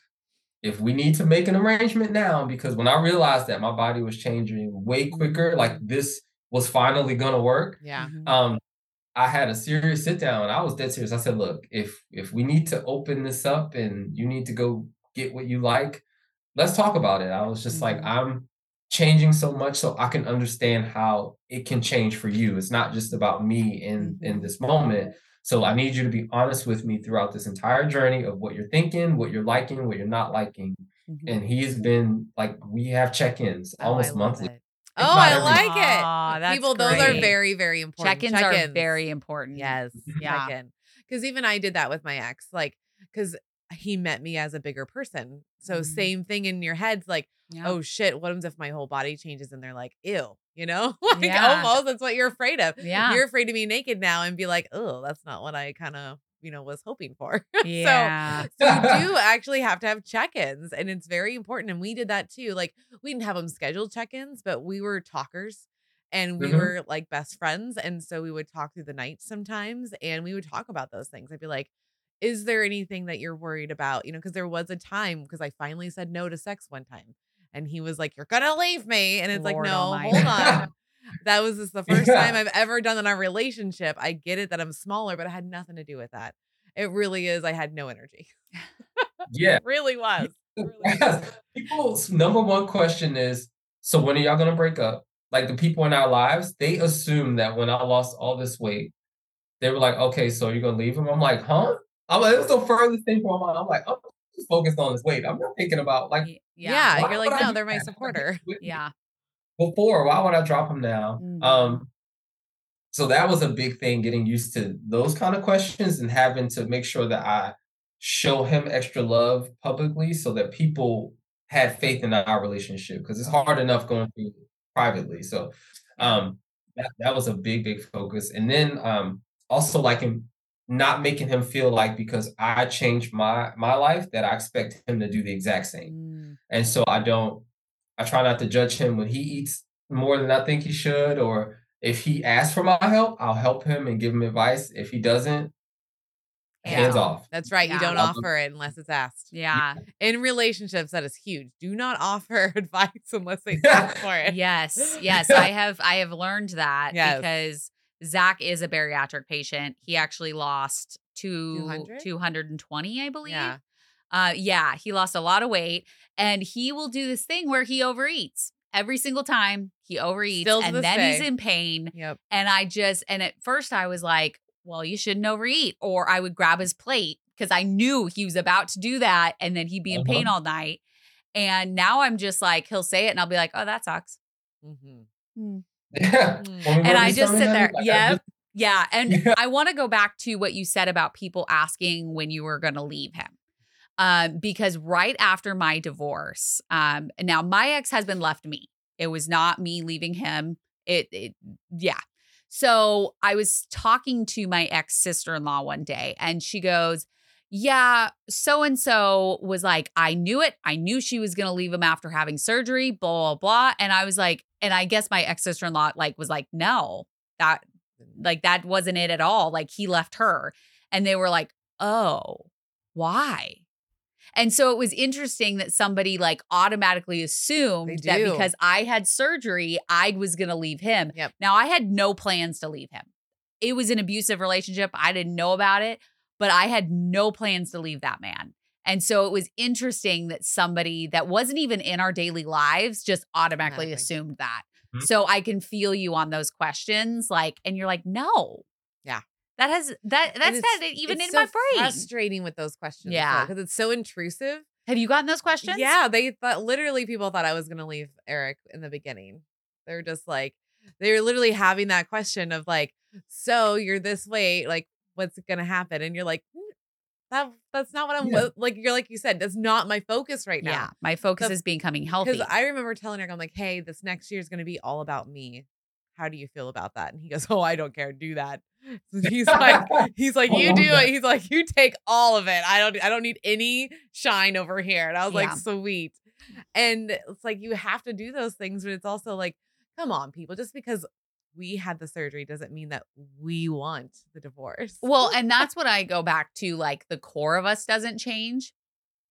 if we need to make an arrangement now, because when I realized that my body was changing way quicker, like this was finally going to work. Yeah. Um, I had a serious sit down. I was dead serious. I said, look, if, if we need to open this up and you need to go get what you like, let's talk about it. I was just mm-hmm. like, I'm changing so much so I can understand how it can change for you. It's not just about me in, in this moment. So I need you to be honest with me throughout this entire journey of what you're thinking, what you're liking, what you're not liking. Mm-hmm. And he's been like, we have check-ins oh, almost monthly. It. Oh, I like every- it. Aww, that's people, great. Those are very, very important. Check-ins, check-ins are very important. Yes. Yeah. Check-in. Because even I did that with my ex, like, because he met me as a bigger person. So mm-hmm. same thing in your head's like, yeah. oh shit, what if my whole body changes? And they're like, ew. You know, like yeah. almost that's what you're afraid of. Yeah. You're afraid to be naked now and be like, oh, that's not what I kind of you know, was hoping for. Yeah. so, so you do actually have to have check-ins, and it's very important. And we did that too. Like, we didn't have them scheduled check-ins, but we were talkers and we mm-hmm. were like best friends. And so we would talk through the night sometimes, and we would talk about those things. I'd be like, is there anything that you're worried about? You know, because there was a time, because I finally said no to sex one time, and he was like, you're going to leave me. And it's Lord like, no, almighty. hold on. That was just the first yeah. time I've ever done in our relationship. I get it that I'm smaller, but it had nothing to do with that. It really is. I had no energy. Yeah. It really was. It really yes. was. People's number one question is, so when are y'all going to break up? Like, the people in our lives, they assume that when I lost all this weight, they were like, okay, so you're going to leave him? I'm like, huh? I'm like, it was the furthest thing from my mind. I'm like, I'm just focused on this weight. I'm not thinking about like, yeah, yeah. you're like, no, they're my supporter. Yeah. Before, why would I drop them now? Mm-hmm. Um, so that was a big thing, getting used to those kind of questions and having to make sure that I show him extra love publicly so that people had faith in our relationship, because it's hard enough going through privately. So um, that, that was a big, big focus. And then um, also like in, not making him feel like because I changed my my life that I expect him to do the exact same. Mm. And so I don't. I try not to judge him when he eats more than I think he should, or if he asks for my help, I'll help him and give him advice. If he doesn't, yeah. hands off. That's right. Yeah. You don't I'll offer just... it unless it's asked. Yeah. yeah. In relationships, that is huge. Do not offer advice unless they ask for it. Yes. Yes. I have. I have learned that yes. because Zach is a bariatric patient. He actually lost two hundred twenty, I believe. Yeah. Uh, yeah, he lost a lot of weight, and he will do this thing where he overeats every single time. He overeats Still and then day. He's in pain. Yep. And I just, and at first I was like, well, you shouldn't overeat. Or I would grab his plate because I knew he was about to do that. And then he'd be in uh-huh. pain all night. And now I'm just like, he'll say it and I'll be like, oh, that sucks. Mm-hmm. Mm. Yeah. Mm. And I just sit there. Like, yep. Yeah. And yeah. I want to go back to what you said about people asking when you were going to leave him. Um, because right after my divorce, um, now my ex-husband left me. It was not me leaving him. It, it, yeah. So I was talking to my ex-sister-in-law one day, and she goes, yeah, so-and-so was like, I knew it. I knew she was going to leave him after having surgery, blah, blah, blah. And I was like, and I guess my ex-sister-in-law like was like, no, that like, that wasn't it at all. Like, he left her, and they were like, oh, why? And so it was interesting that somebody like automatically assumed that because I had surgery, I was going to leave him. Yep. Now, I had no plans to leave him. It was an abusive relationship. I didn't know about it, but I had no plans to leave that man. And so it was interesting that somebody that wasn't even in our daily lives just automatically Exactly. assumed that. Mm-hmm. So I can feel you on those questions. Like, and you're like, no. Yeah. That has that that's that even in so my brain. It's frustrating with those questions. Yeah. Because it's so intrusive. Have you gotten those questions? Yeah. They thought literally people thought I was going to leave Eric in the beginning. They're just like, they were literally having that question of like, so you're this weight, like, what's going to happen? And you're like, that that's not what I'm yeah. like. You're like you said, that's not my focus right now. Yeah. My focus so, is becoming healthy. Because I remember telling Eric, I'm like, hey, this next year is going to be all about me. How do you feel about that? And he goes, oh, I don't care. Do that. So he's like, he's like, you do it. He's like, you take all of it. I don't, I don't need any shine over here. And I was yeah. like, sweet. And it's like, you have to do those things, but it's also like, come on, people, just because we had the surgery doesn't mean that we want the divorce. Well, and that's what I go back to. Like, the core of us doesn't change.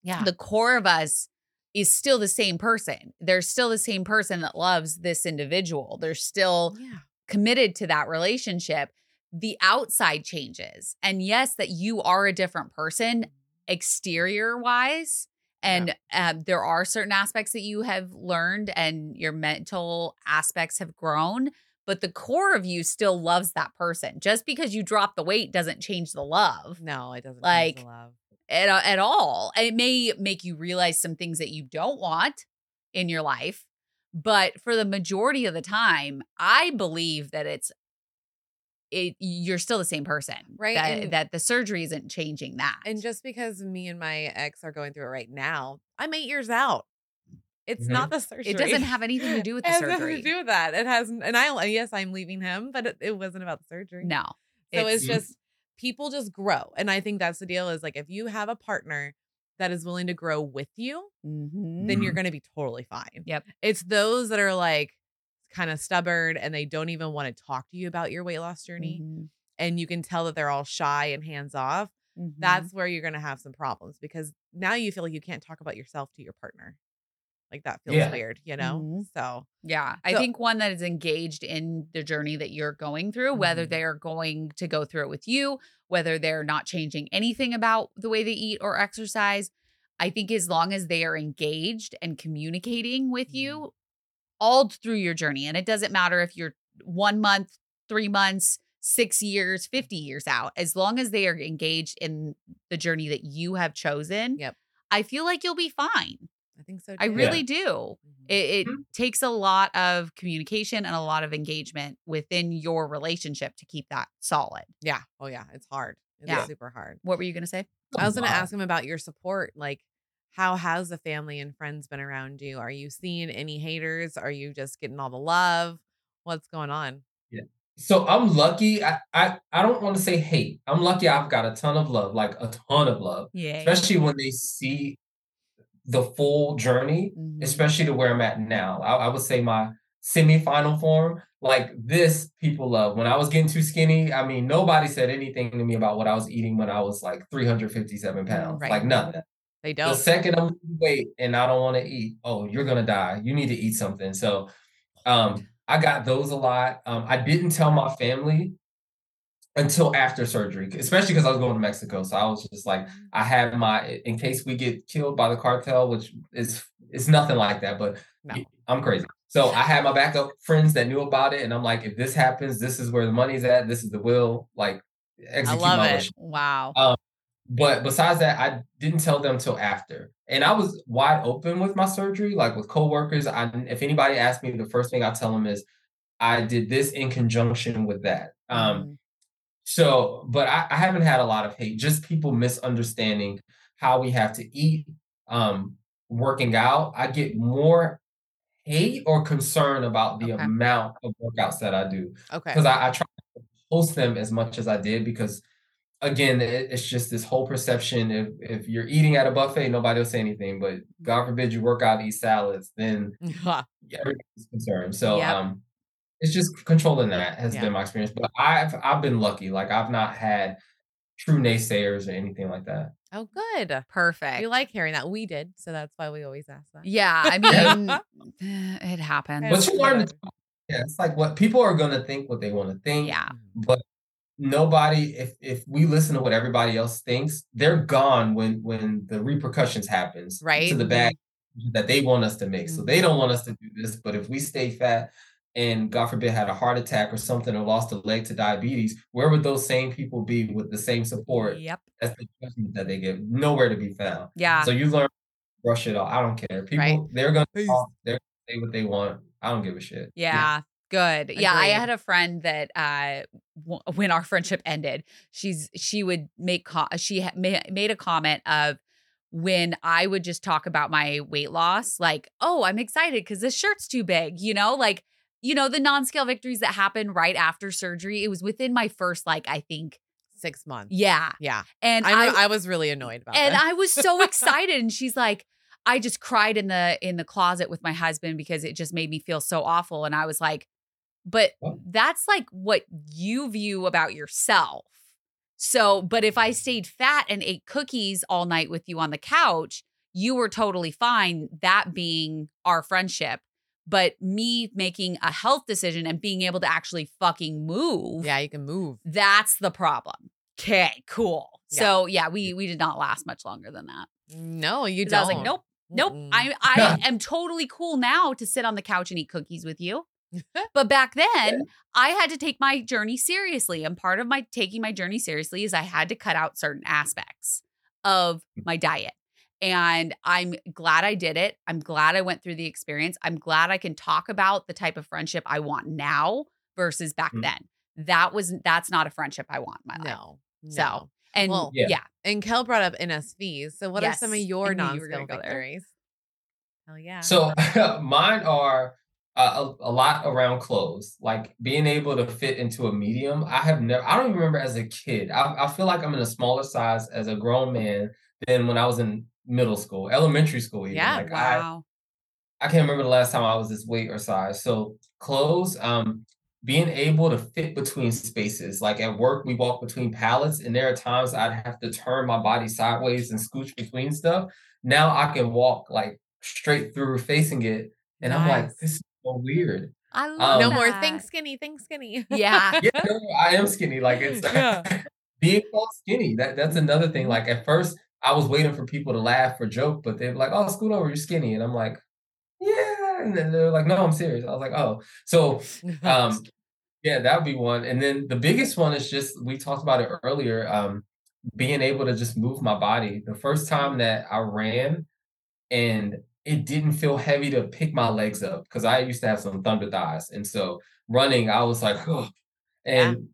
Yeah. The core of us is still the same person. They're still the same person that loves this individual. They're still yeah. committed to that relationship. The outside changes. And yes, that you are a different person exterior wise. And yeah. um, there are certain aspects that you have learned and your mental aspects have grown, but the core of you still loves that person. Just because you drop the weight doesn't change the love. No, it doesn't like, change the love. At, at all. And it may make you realize some things that you don't want in your life. But for the majority of the time, I believe that it's, it, you're still the same person, right? That, and, that the surgery isn't changing that. And just because me and my ex are going through it right now, I'm eight years out. It's mm-hmm. not the surgery. It doesn't have anything to do with the surgery. It has nothing to do with that. It has, and I, yes, I'm leaving him, but it, it wasn't about the surgery. No. So it's, it's just, people just grow. And I think that's the deal is like, if you have a partner that is willing to grow with you, mm-hmm. then you're going to be totally fine. Yep. It's those that are like kind of stubborn and they don't even want to talk to you about your weight loss journey. Mm-hmm. And you can tell that they're all shy and hands off. Mm-hmm. That's where you're going to have some problems because now you feel like you can't talk about yourself to your partner. Like that feels yeah. weird, you know? Mm-hmm. So, yeah, I so, think one that is engaged in the journey that you're going through, mm-hmm. whether they're going to go through it with you, whether they're not changing anything about the way they eat or exercise. I think as long as they are engaged and communicating with mm-hmm. you all through your journey. And it doesn't matter if you're one month, three months, six years, fifty years out, as long as they are engaged in the journey that you have chosen. Yep. I feel like you'll be fine. I think so too. I really yeah. do. Mm-hmm. It, it mm-hmm. takes a lot of communication and a lot of engagement within your relationship to keep that solid. Yeah. Oh yeah. It's hard. It's yeah. super hard. What were you going to say? I was going to ask him about your support. Like, how has the family and friends been around you? Are you seeing any haters? Are you just getting all the love? What's going on? Yeah. So I'm lucky. I, I, I don't want to say hate. I'm lucky. I've got a ton of love, like a ton of love, yeah. especially when they see the full journey, mm-hmm. especially to where I'm at now. I, I would say my semifinal form, like this, people love. When I was getting too skinny, I mean, nobody said anything to me about what I was eating when I was like three hundred fifty-seven pounds, right. like nothing. They don't. The second I'm losing weight and I don't want to eat, oh, you're going to die. You need to eat something. So um, I got those a lot. Um, I didn't tell my family until after surgery, especially because I was going to Mexico. So I was just like, I have my, in case we get killed by the cartel, which is, it's nothing like that, but no. I'm crazy. So I had my backup friends that knew about it. And I'm like, if this happens, this is where the money's at. This is the will, like execute my wish. I love it. Wish. Wow. Um, but besides that, I didn't tell them till after. And I was wide open with my surgery, like with coworkers. I, if anybody asked me, the first thing I tell them is I did this in conjunction with that. Um, mm-hmm. So, but I, I haven't had a lot of hate, just people misunderstanding how we have to eat, um, working out. I get more hate or concern about the okay. amount of workouts that I do. Okay. Because I, I try to post them as much as I did because, again, it, it's just this whole perception. If, if you're eating at a buffet, nobody will say anything. But God forbid you work out and eat salads, then everybody's concerned. So, yep. um. It's just controlling that has yeah. been my experience. But I've I've been lucky. Like I've not had true naysayers or anything like that. Oh, good. Perfect. We like hearing that. We did. So that's why we always ask that. Yeah. I mean, it happens. But you learn to talk. Yeah. It's like what people are going to think, what they want to think. Yeah. But nobody, if if we listen to what everybody else thinks, they're gone when when the repercussions happens. Right. To the bad that they want us to make. Mm-hmm. So they don't want us to do this. But if we stay fat and God forbid had a heart attack or something or lost a leg to diabetes, where would those same people be with the same support? Yep. That's the judgment that they give. Nowhere to be found. Yeah. So you learn to brush it off. I don't care. People, right. they're going to talk. They're going to say what they want. I don't give a shit. Yeah. yeah. Good. Yeah. I, I had a friend that uh, w- when our friendship ended, she's she would make co- she ha- ma- made a comment of, when I would just talk about my weight loss, like, oh, I'm excited because this shirt's too big, you know, like, you know, the non-scale victories that happened right after surgery. It was within my first, like, I think. Six months. Yeah. Yeah. And I, I, I was really annoyed about it. And that. I was so excited. And she's like, I just cried in the in the closet with my husband because it just made me feel so awful. And I was like, but that's like what you view about yourself. So, but if I stayed fat and ate cookies all night with you on the couch, you were totally fine. That being our friendship. But me making a health decision and being able to actually fucking move. Yeah, you can move. That's the problem. Okay, cool. Yeah. So yeah, we we did not last much longer than that. No, you don't. I was like, nope, nope. Mm-mm. I I am totally cool now to sit on the couch and eat cookies with you. But back then, yeah. I had to take my journey seriously. And part of my taking my journey seriously is I had to cut out certain aspects of my diet. And I'm glad I did it. I'm glad I went through the experience. I'm glad I can talk about the type of friendship I want now versus back mm-hmm. then. That was, that's not a friendship I want in my life. No, no. So, and well, yeah. yeah. And Kel brought up N S Vs. So what yes. are some of your non-scale victories? Hell yeah. So mine are, a, a lot around clothes, like being able to fit into a medium. I have never, I don't even remember as a kid. I, I feel like I'm in a smaller size as a grown man than when I was in middle school, elementary school. Even. Yeah, like wow. I, I can't remember the last time I was this weight or size. So clothes, um, being able to fit between spaces. Like at work, we walk between pallets, and there are times I'd have to turn my body sideways and scooch between stuff. Now I can walk like straight through facing it. And nice. I'm like, this is so weird. I love um, No more think skinny, think skinny. Yeah. yeah no, I am skinny. Like it's yeah. being called skinny. That that's another thing. Like at first I was waiting for people to laugh or joke, but they're like, oh, scoot over, you're skinny. And I'm like, yeah. And then they're like, no, I'm serious. I was like, oh, so, um, yeah, that'd be one. And then the biggest one is just, we talked about it earlier. Um, being able to just move my body. The first time that I ran and it didn't feel heavy to pick my legs up, because I used to have some thunder thighs. And so running, I was like, oh, and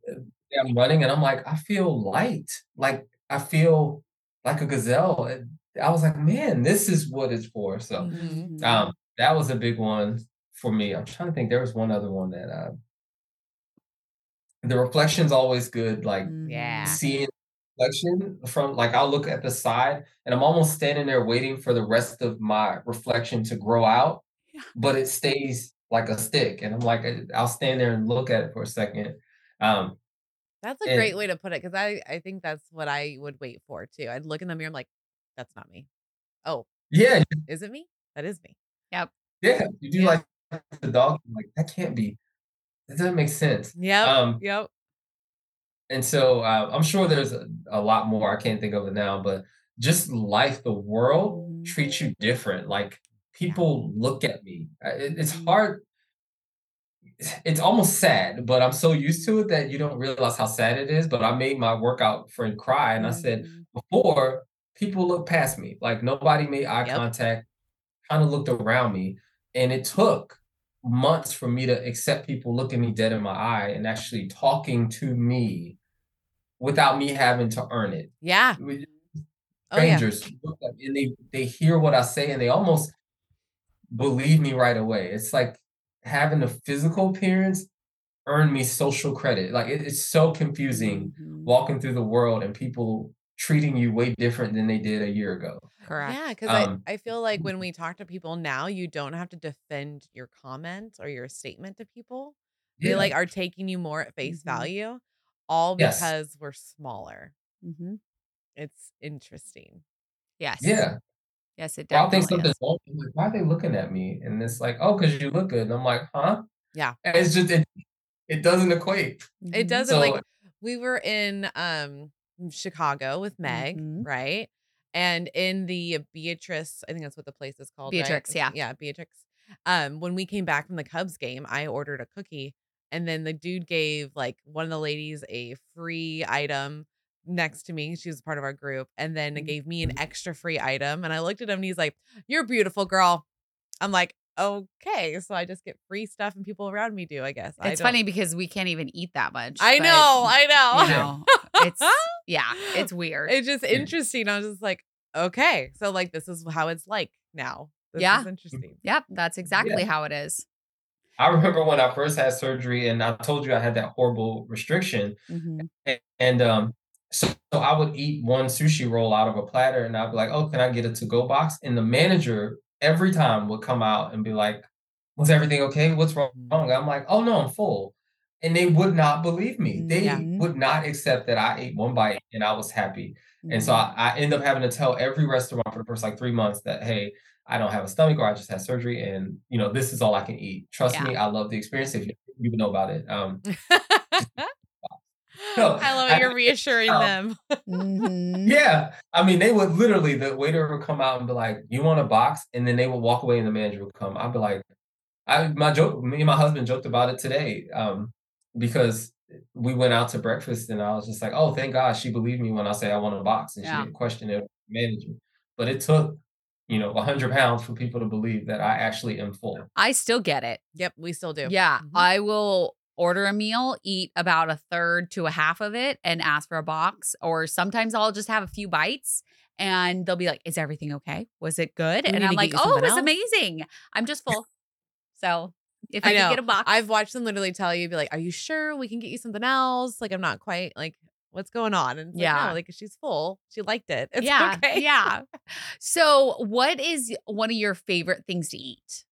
yeah. I'm running and I'm like, I feel light. Like I feel like a gazelle. And I was like, man, this is what it's for. So mm-hmm. um, that was a big one for me. I'm trying to think. There was one other one that uh, the reflection's always good. Like yeah. seeing reflection from, like, I'll look at the side and I'm almost standing there waiting for the rest of my reflection to grow out, yeah. but it stays like a stick. And I'm like, I'll stand there and look at it for a second. Um, that's a and, great way to put it. Cause I, I think that's what I would wait for too. I'd look in the mirror. I'm like, that's not me. Oh yeah. Is it me? That is me. Yep. Yeah. You do yeah. like the dog. I'm like, that can't be, that doesn't make sense. Yeah. Um, yep. And so uh, I'm sure there's a, a lot more. I can't think of it now, but just life, the world treats you different. Like people yeah. look at me. It, it's hard. It's almost sad, but I'm so used to it that you don't realize how sad it is. But I made my workout friend cry. And I said, before, people looked past me. Like nobody made eye yep. contact, kind of looked around me. And it took months for me to accept people looking me dead in my eye and actually talking to me without me having to earn it. Yeah. Strangers oh, yeah. look at me and they, they hear what I say and they almost believe me right away. It's like having a physical appearance earned me social credit. Like it, it's so confusing mm-hmm. walking through the world and people treating you way different than they did a year ago. Correct. Yeah, because um, I, I feel like when we talk to people now, you don't have to defend your comments or your statement to people. They yeah. like are taking you more at face mm-hmm. value, all because yes. we're smaller. Mm-hmm. It's interesting. Yes. Yeah. Yes, it definitely is. I think something's wrong. Like, why are they looking at me? And it's like, oh, because you look good. And I'm like, huh? Yeah. And it's just, it, it doesn't equate. It doesn't. So, like, we were in um Chicago with Meg, mm-hmm. right? And in the Beatrix, I think that's what the place is called. Beatrix, right? yeah. Yeah, Beatrix. Um, when we came back from the Cubs game, I ordered a cookie and then the dude gave like one of the ladies a free item next to me. She was part of our group. And then it gave me an extra free item. And I looked at him and he's like, "You're beautiful, girl." I'm like, okay, so I just get free stuff and people around me do, I guess. It's I funny because we can't even eat that much. I know, I know. You know it's yeah, it's weird. It's just interesting. I was just like, okay, so like this is how it's like now. This yeah. is interesting. Yep, that's exactly yeah. how it is. I remember when I first had surgery and I told you I had that horrible restriction. Mm-hmm. And, and um, so, so I would eat one sushi roll out of a platter and I'd be like, oh, can I get a to-go box? And the manager every time would come out and be like, was everything okay? What's wrong? I'm like, oh no, I'm full. And they would not believe me. They yeah. would not accept that I ate one bite and I was happy. Mm-hmm. And so I, I end up having to tell every restaurant for the first like three months that, hey, I don't have a stomach or I just had surgery. And you know, this is all I can eat. Trust yeah. me. I love the experience. If you, you know about it. Um, So, I love it. You're I, reassuring um, them. mm-hmm. Yeah. I mean, they would literally, the waiter would come out and be like, you want a box? And then they would walk away and the manager would come. I'd be like, I, my joke, me and my husband joked about it today um, because we went out to breakfast and I was just like, oh, thank God she believed me when I say I want a box. And yeah. she didn't question it with the manager. But it took, you know, one hundred pounds for people to believe that I actually am full. I still get it. Yep. We still do. Yeah. Mm-hmm. I will order a meal, eat about a third to a half of it and ask for a box. Or sometimes I'll just have a few bites and they'll be like, is everything okay? Was it good? We and I'm like, oh, it was else. amazing. I'm just full. So If I, I know. could get a box. I've watched them literally tell you, be like, are you sure we can get you something else? Like, I'm not quite like, what's going on? And it's yeah, like, no, like she's full. She liked it. It's yeah. okay. Yeah. So what is one of your favorite things to eat?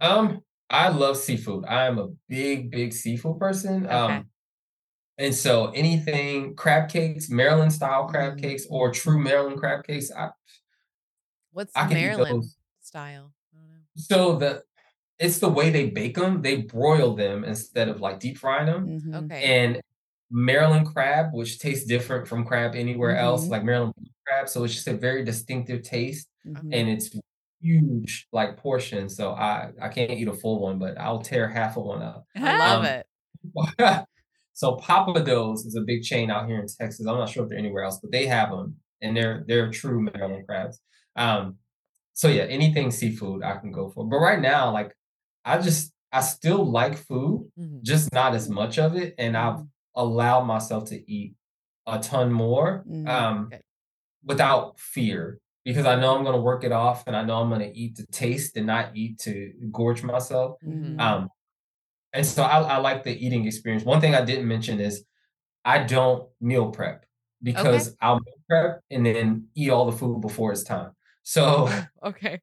Um, I love seafood. I am a big, big seafood person. Okay. Um, and so anything, crab cakes, Maryland style crab cakes or true Maryland crab cakes. I, What's I Maryland style? So the, it's the way they bake them. They broil them instead of like deep frying them. Mm-hmm. Okay. And Maryland crab, which tastes different from crab anywhere mm-hmm. else, like Maryland crab. So it's just a very distinctive taste mm-hmm. and it's huge like portion. So I, I can't eat a full one, but I'll tear half of one up. I love um, it. So Papados is a big chain out here in Texas. I'm not sure if they're anywhere else, but they have them and they're, they're true Maryland crabs. Um, So yeah, anything seafood I can go for. But right now, like I just, I still like food, mm-hmm. just not as much of it. And I've allowed myself to eat a ton more mm-hmm. um, okay. without fear because I know I'm going to work it off and I know I'm going to eat to taste and not eat to gorge myself. Mm-hmm. Um, and so I, I like the eating experience. One thing I didn't mention is I don't meal prep because okay. I'll meal prep and then eat all the food before it's time. So okay,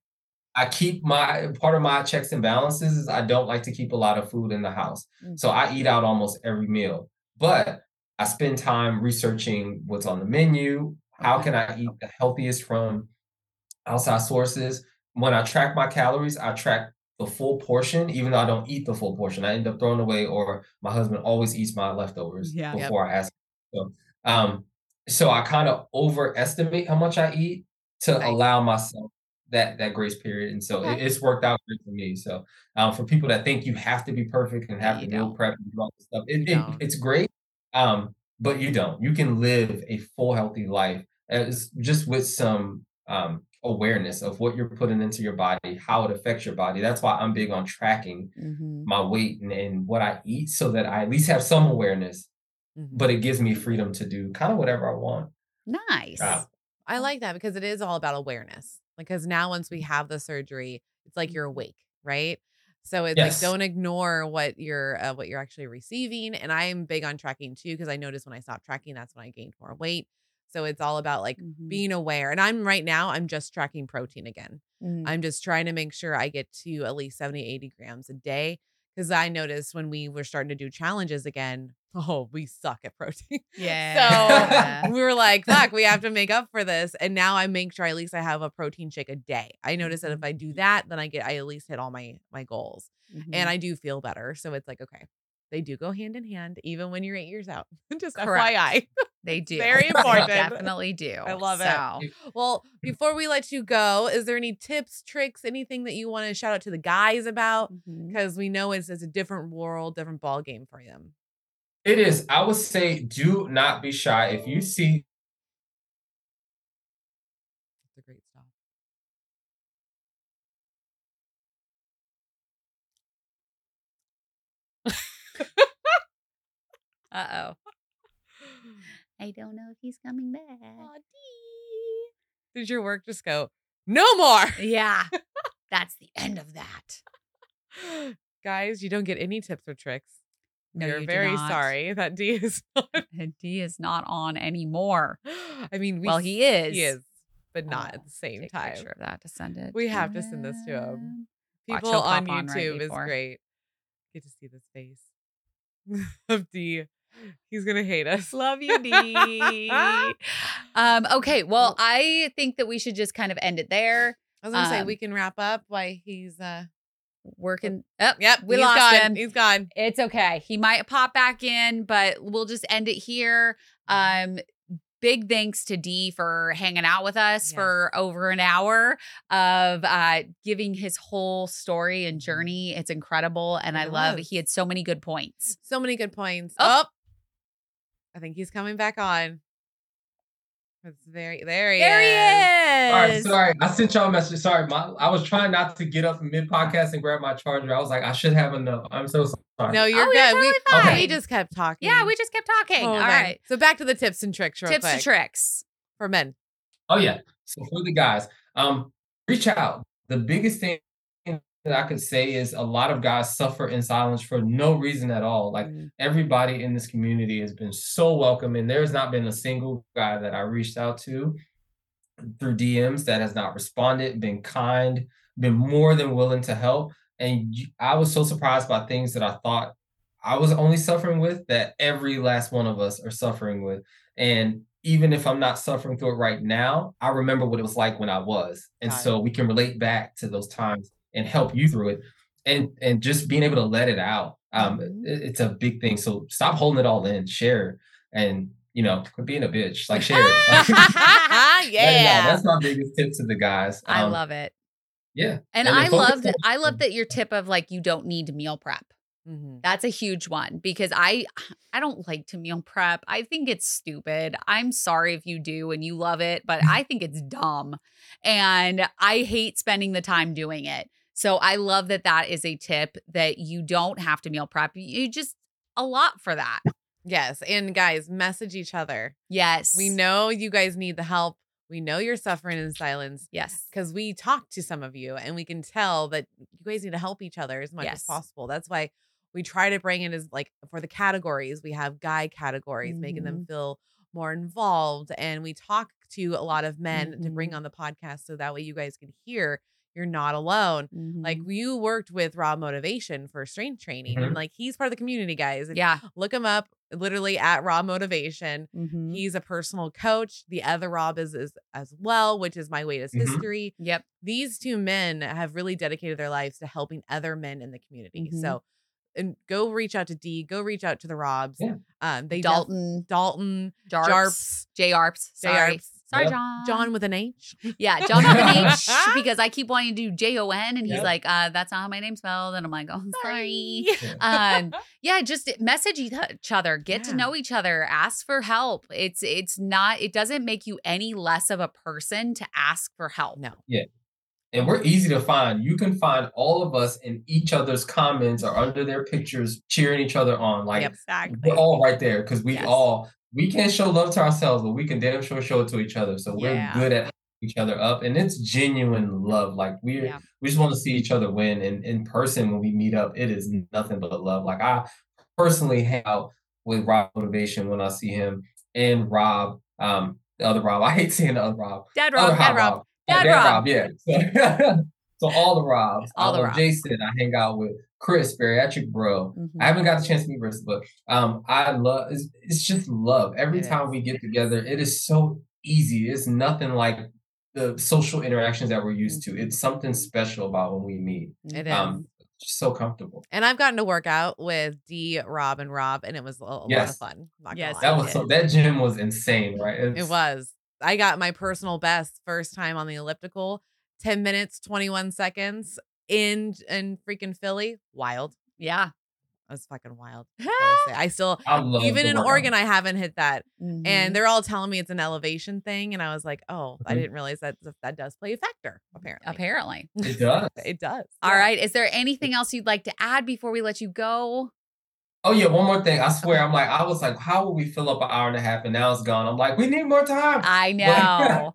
I keep my, part of my checks and balances is I don't like to keep a lot of food in the house. Mm-hmm. So I eat out almost every meal, but I spend time researching what's on the menu. How okay. can I eat the healthiest from outside sources? When I track my calories, I track the full portion, even though I don't eat the full portion. I end up throwing away, or my husband always eats my leftovers yeah, before yep. I ask him. So, um, so I kind of overestimate how much I eat to nice. allow myself that that grace period. And so okay. it, it's worked out great for me. So um, for people that think you have to be perfect and have yeah, to meal prep and do all this stuff, it, it, it's great, um, but you don't. You can live a full, healthy life as, just with some um, awareness of what you're putting into your body, how it affects your body. That's why I'm big on tracking mm-hmm. my weight and, and what I eat so that I at least have some awareness, mm-hmm. but it gives me freedom to do kind of whatever I want. Nice. Uh, I like that because it is all about awareness. Because now once we have the surgery, it's like you're awake, right? So it's yes. like, don't ignore what you're uh, what you're actually receiving. And I am big on tracking too, because I noticed when I stopped tracking, that's when I gained more weight. So it's all about like mm-hmm. being aware. And I'm right now, I'm just tracking protein again. Mm-hmm. I'm just trying to make sure I get to at least seventy, eighty grams a day. Because I noticed when we were starting to do challenges again, oh, we suck at protein. Yeah. So we were like, fuck, we have to make up for this. And now I make sure at least I have a protein shake a day. I notice that if I do that, then I get, I at least hit all my, my goals mm-hmm. and I do feel better. So it's like, okay, they do go hand in hand, even when you're eight years out. Just Correct. F Y I. They do. Very important. They definitely do. I love so. it. Well, before we let you go, is there any tips, tricks, anything that you want to shout out to the guys about? Because mm-hmm. we know it's, it's a different world, different ball game for them. It is. I would say, do not be shy. If you see. That's a great stop. Uh oh. I don't know if he's coming back. Aw, dee. Did your work just go, no more? Yeah. That's the end of that. Guys, you don't get any tips or tricks. No, You're you very sorry that D is not. D is not on anymore. I mean, we, well, he is. He is, but not oh, at the same take time. A picture of that to send it. We have to send this to him. People on YouTube on right is great. Get to see this face of D. He's gonna hate us. Love you, D. um. Okay. Well, I think that we should just kind of end it there. I was gonna um, say we can wrap up while he's. Uh, Working. Oh, yep. We lost gone. him. He's gone. It's okay. He might pop back in, but we'll just end it here. Um, big thanks to D for hanging out with us yes. for over an hour of uh, giving his whole story and journey. It's incredible. And it I was. love he had so many good points. So many good points. Oh, oh. I think he's coming back on. It's very there he there is. is. All right, sorry. I sent y'all a message. Sorry, my, I was trying not to get up mid-podcast and grab my charger. I was like, I should have enough. I'm so sorry. No, you're oh, good. Totally we, okay. we just kept talking. Yeah, we just kept talking. Oh, all right. right. So back to the tips and tricks real tips quick. and tricks for men. Oh yeah. So for the guys, um, reach out. The biggest thing that I can say is a lot of guys suffer in silence for no reason at all. Like mm-hmm. everybody in this community has been so welcoming. There's not been a single guy that I reached out to through D Ms that has not responded, been kind, been more than willing to help. And I was so surprised by things that I thought I was only suffering with that every last one of us are suffering with. And even if I'm not suffering through it right now, I remember what it was like when I was. And Got so it. We can relate back to those times and help you through it. And and just being able to let it out, um, mm-hmm. it, it's a big thing. So stop holding it all in, share it. And, you know, quit being a bitch, like share it. Yeah. That's my biggest tip to the guys. Um, I love it. Yeah. And, and I loved, on- I love that your tip of like, you don't need meal prep. Mm-hmm. That's a huge one because I, I don't like to meal prep. I think it's stupid. I'm sorry if you do and you love it, but I think it's dumb and I hate spending the time doing it. So I love that that is a tip that you don't have to meal prep. You just a lot for that. Yes. And guys, message each other. Yes. We know you guys need the help. We know you're suffering in silence. Yes. Because we talked to some of you and we can tell that you guys need to help each other as much yes. as possible. That's why we try to bring in as like for the categories, we have guy categories, mm-hmm. making them feel more involved. And we talk to a lot of men mm-hmm. to bring on the podcast so that way you guys can hear you're not alone. Mm-hmm. Like you worked with Rob Motivation for strength training mm-hmm. and like he's part of the community, guys. And yeah. Look him up. Literally at Rob Motivation. Mm-hmm. He's a personal coach. The other Rob is, is as well, which is My Weight is mm-hmm. History. Yep. These two men have really dedicated their lives to helping other men in the community. Mm-hmm. So and go reach out to D, go reach out to the Robs. Yeah. Um, they Dalton, def- Dalton, Jarps, Jarps, Sorry, Jarps. Sorry, yep. John. John with an H. Yeah, John with an H because I keep wanting to do J O N and yep. he's like, uh, that's not how my name's spelled. And I'm like, oh, I'm sorry. sorry. um, yeah, just message each other. Get yeah. to know each other. Ask for help. It's it's not, it doesn't make you any less of a person to ask for help. No. Yeah. And we're easy to find. You can find all of us in each other's comments or under their pictures cheering each other on. Like, exactly. We're all right there because we yes. all... We can't show love to ourselves, but we can damn sure show it to each other. So we're yeah. good at each other up, and it's genuine love. Like we're yeah. we just want to see each other win. And in person, when we meet up, it is nothing but love. Like I personally hang out with Rob Motivation when I see him, and Rob, um, the other Rob. I hate seeing the other Rob. Dad Rob, other Dad Rob, Rob, Dad, Dad Rob. Rob. Yeah. So all the Robs, all I the Robs. Jason, I hang out with Chris, Bariatric Bro. Mm-hmm. I haven't got the chance to meet Chris, but um, I love. It's, it's just love. Every it time is. we get together, it is so easy. It's nothing like the social interactions that we're used to. It's something special about when we meet. It um, is just so comfortable. And I've gotten to work out with D, Rob, and Rob, and it was a, a yes. lot of fun. Not yes, that was so, that gym was insane, right? It's, it was. I got my personal best first time on the elliptical. ten minutes, twenty-one seconds in in freaking Philly. Wild. Yeah. That was fucking wild. I, I still, I even in world. Oregon, I haven't hit that. Mm-hmm. And they're all telling me it's an elevation thing. And I was like, oh, mm-hmm. I didn't realize that that does play a factor, apparently. Apparently. It does. It does. All yeah. right. Is there anything else you'd like to add before we let you go? Oh, yeah. One more thing. I swear. I'm like, I was like, how will we fill up an hour and a half? And now it's gone. I'm like, we need more time. I know.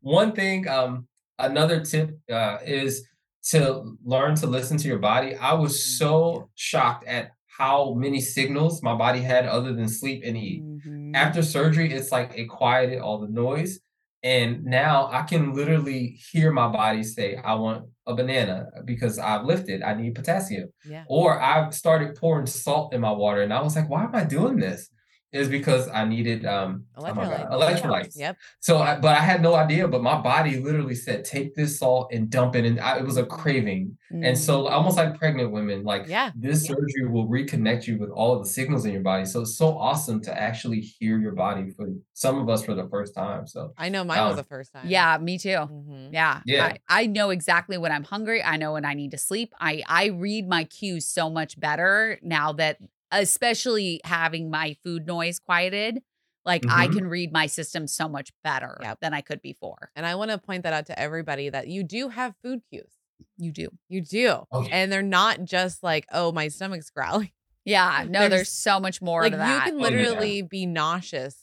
One thing. Um. Another tip uh, is to learn to listen to your body. I was so shocked at how many signals my body had other than sleep and eat. Mm-hmm. After surgery, it's like it quieted all the noise. And now I can literally hear my body say, I want a banana because I've lifted. I need potassium. Yeah. Or I've started pouring salt in my water. And I was like, why am I doing this? Is because I needed um, electrolytes. Oh electrolytes. Yep. So, I, but I had no idea, but my body literally said, take this salt and dump it. And I, it was a craving. Mm. And so almost like pregnant women, like yeah. this yeah. surgery will reconnect you with all of the signals in your body. So it's so awesome to actually hear your body for some of us for the first time. So I know mine um, was the first time. Yeah, me too. Mm-hmm. Yeah. yeah. I, I know exactly when I'm hungry. I know when I need to sleep. I, I read my cues so much better now that especially having my food noise quieted, like mm-hmm. I can read my system so much better yep. than I could before. And I want to point that out to everybody that you do have food cues. You do. You do. Okay. And they're not just like, oh, my stomach's growling. Yeah. No, there's, there's so much more like, to that. You can literally oh, yeah. be nauseous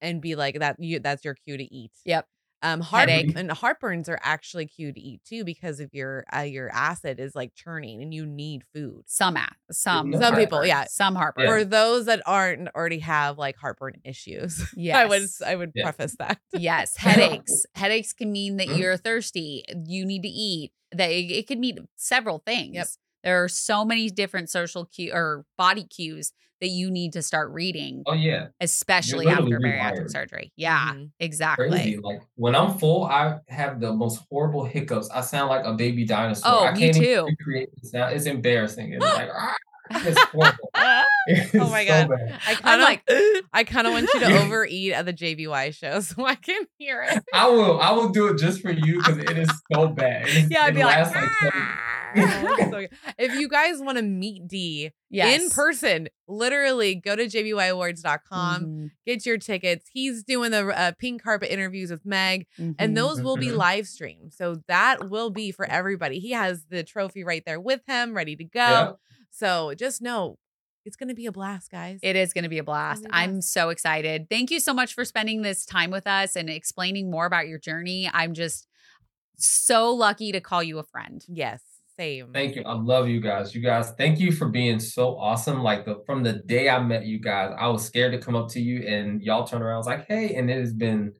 and be like, that. You, that's your cue to eat. Yep. Um, headache and heartburns are actually cue to eat too, because of your uh, your acid is like churning and you need food. Some some some heartburn. people, yeah, some heartburn. Yeah. For those that aren't already have like heartburn issues. Yes. I would I would yeah. preface that. Yes, headaches. Headaches can mean that you're thirsty, you need to eat. That it, it could mean several things. Yep. There are so many different social cue or body cues that you need to start reading. Oh yeah, especially after bariatric surgery. Yeah, mm-hmm. exactly. Crazy. Like when I'm full, I have the most horrible hiccups. I sound like a baby dinosaur. Oh, I me can't too. Recreate this now. It's embarrassing. It's like ah, it's horrible. It's oh my so god! Bad. I kind of like. I kind of want you to overeat at the J B Y show so I can hear it. I will. I will do it just for you because it is so bad. It's, yeah, I'd be like. like so if you guys want to meet D yes. in person, literally go to j b y awards dot com, mm-hmm. get your tickets. He's doing the uh, pink carpet interviews with Meg, mm-hmm. and those will be live streamed. So that will be for everybody. He has the trophy right there with him, ready to go. Yeah. So just know it's going to be a blast, guys. It is going to be a blast. Oh, yeah. I'm so excited. Thank you so much for spending this time with us and explaining more about your journey. I'm just so lucky to call you a friend. Yes. Same. Thank you. I love you guys. You guys, thank you for being so awesome. Like the from the day I met you guys, I was scared to come up to you and y'all turned around. I was like, hey, and it has been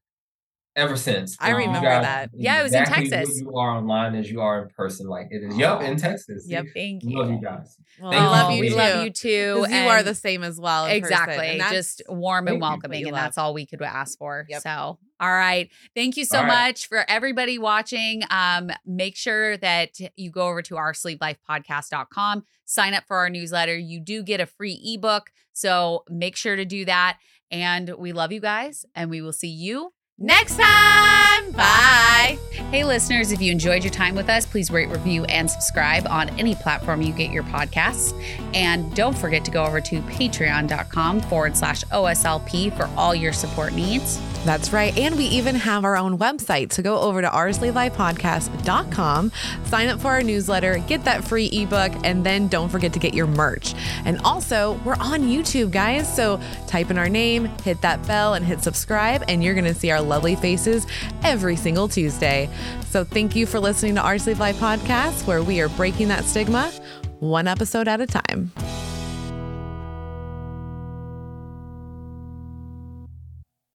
ever since. I um, remember that. Yeah, exactly it was in Texas. You are online as you are in person. Like it is. Yep, in Texas. Yep. Thank you. Love you guys. Well, thank I love you. We love you too. And you are the same as well. In exactly. Just warm and welcoming, and that's all we could ask for. Yep. So. All right. Thank you so right. much for everybody watching. Um, make sure that you go over to our sleeved life podcast dot com, sign up for our newsletter. You do get a free ebook. So make sure to do that. And we love you guys. And we will see you next time. Bye. Hey, listeners, if you enjoyed your time with us, please rate, review, and subscribe on any platform you get your podcasts. And don't forget to go over to patreon.com forward slash OSLP for all your support needs. That's right. And we even have our own website. So go over to our sleeved life podcast dot com, sign up for our newsletter, get that free ebook, and then don't forget to get your merch. And also, we're on YouTube, guys. So type in our name, hit that bell, and hit subscribe, and you're going to see our lovely faces every single Tuesday. So thank you for listening to Our Sleeved Life Podcast, where we are breaking that stigma one episode at a time.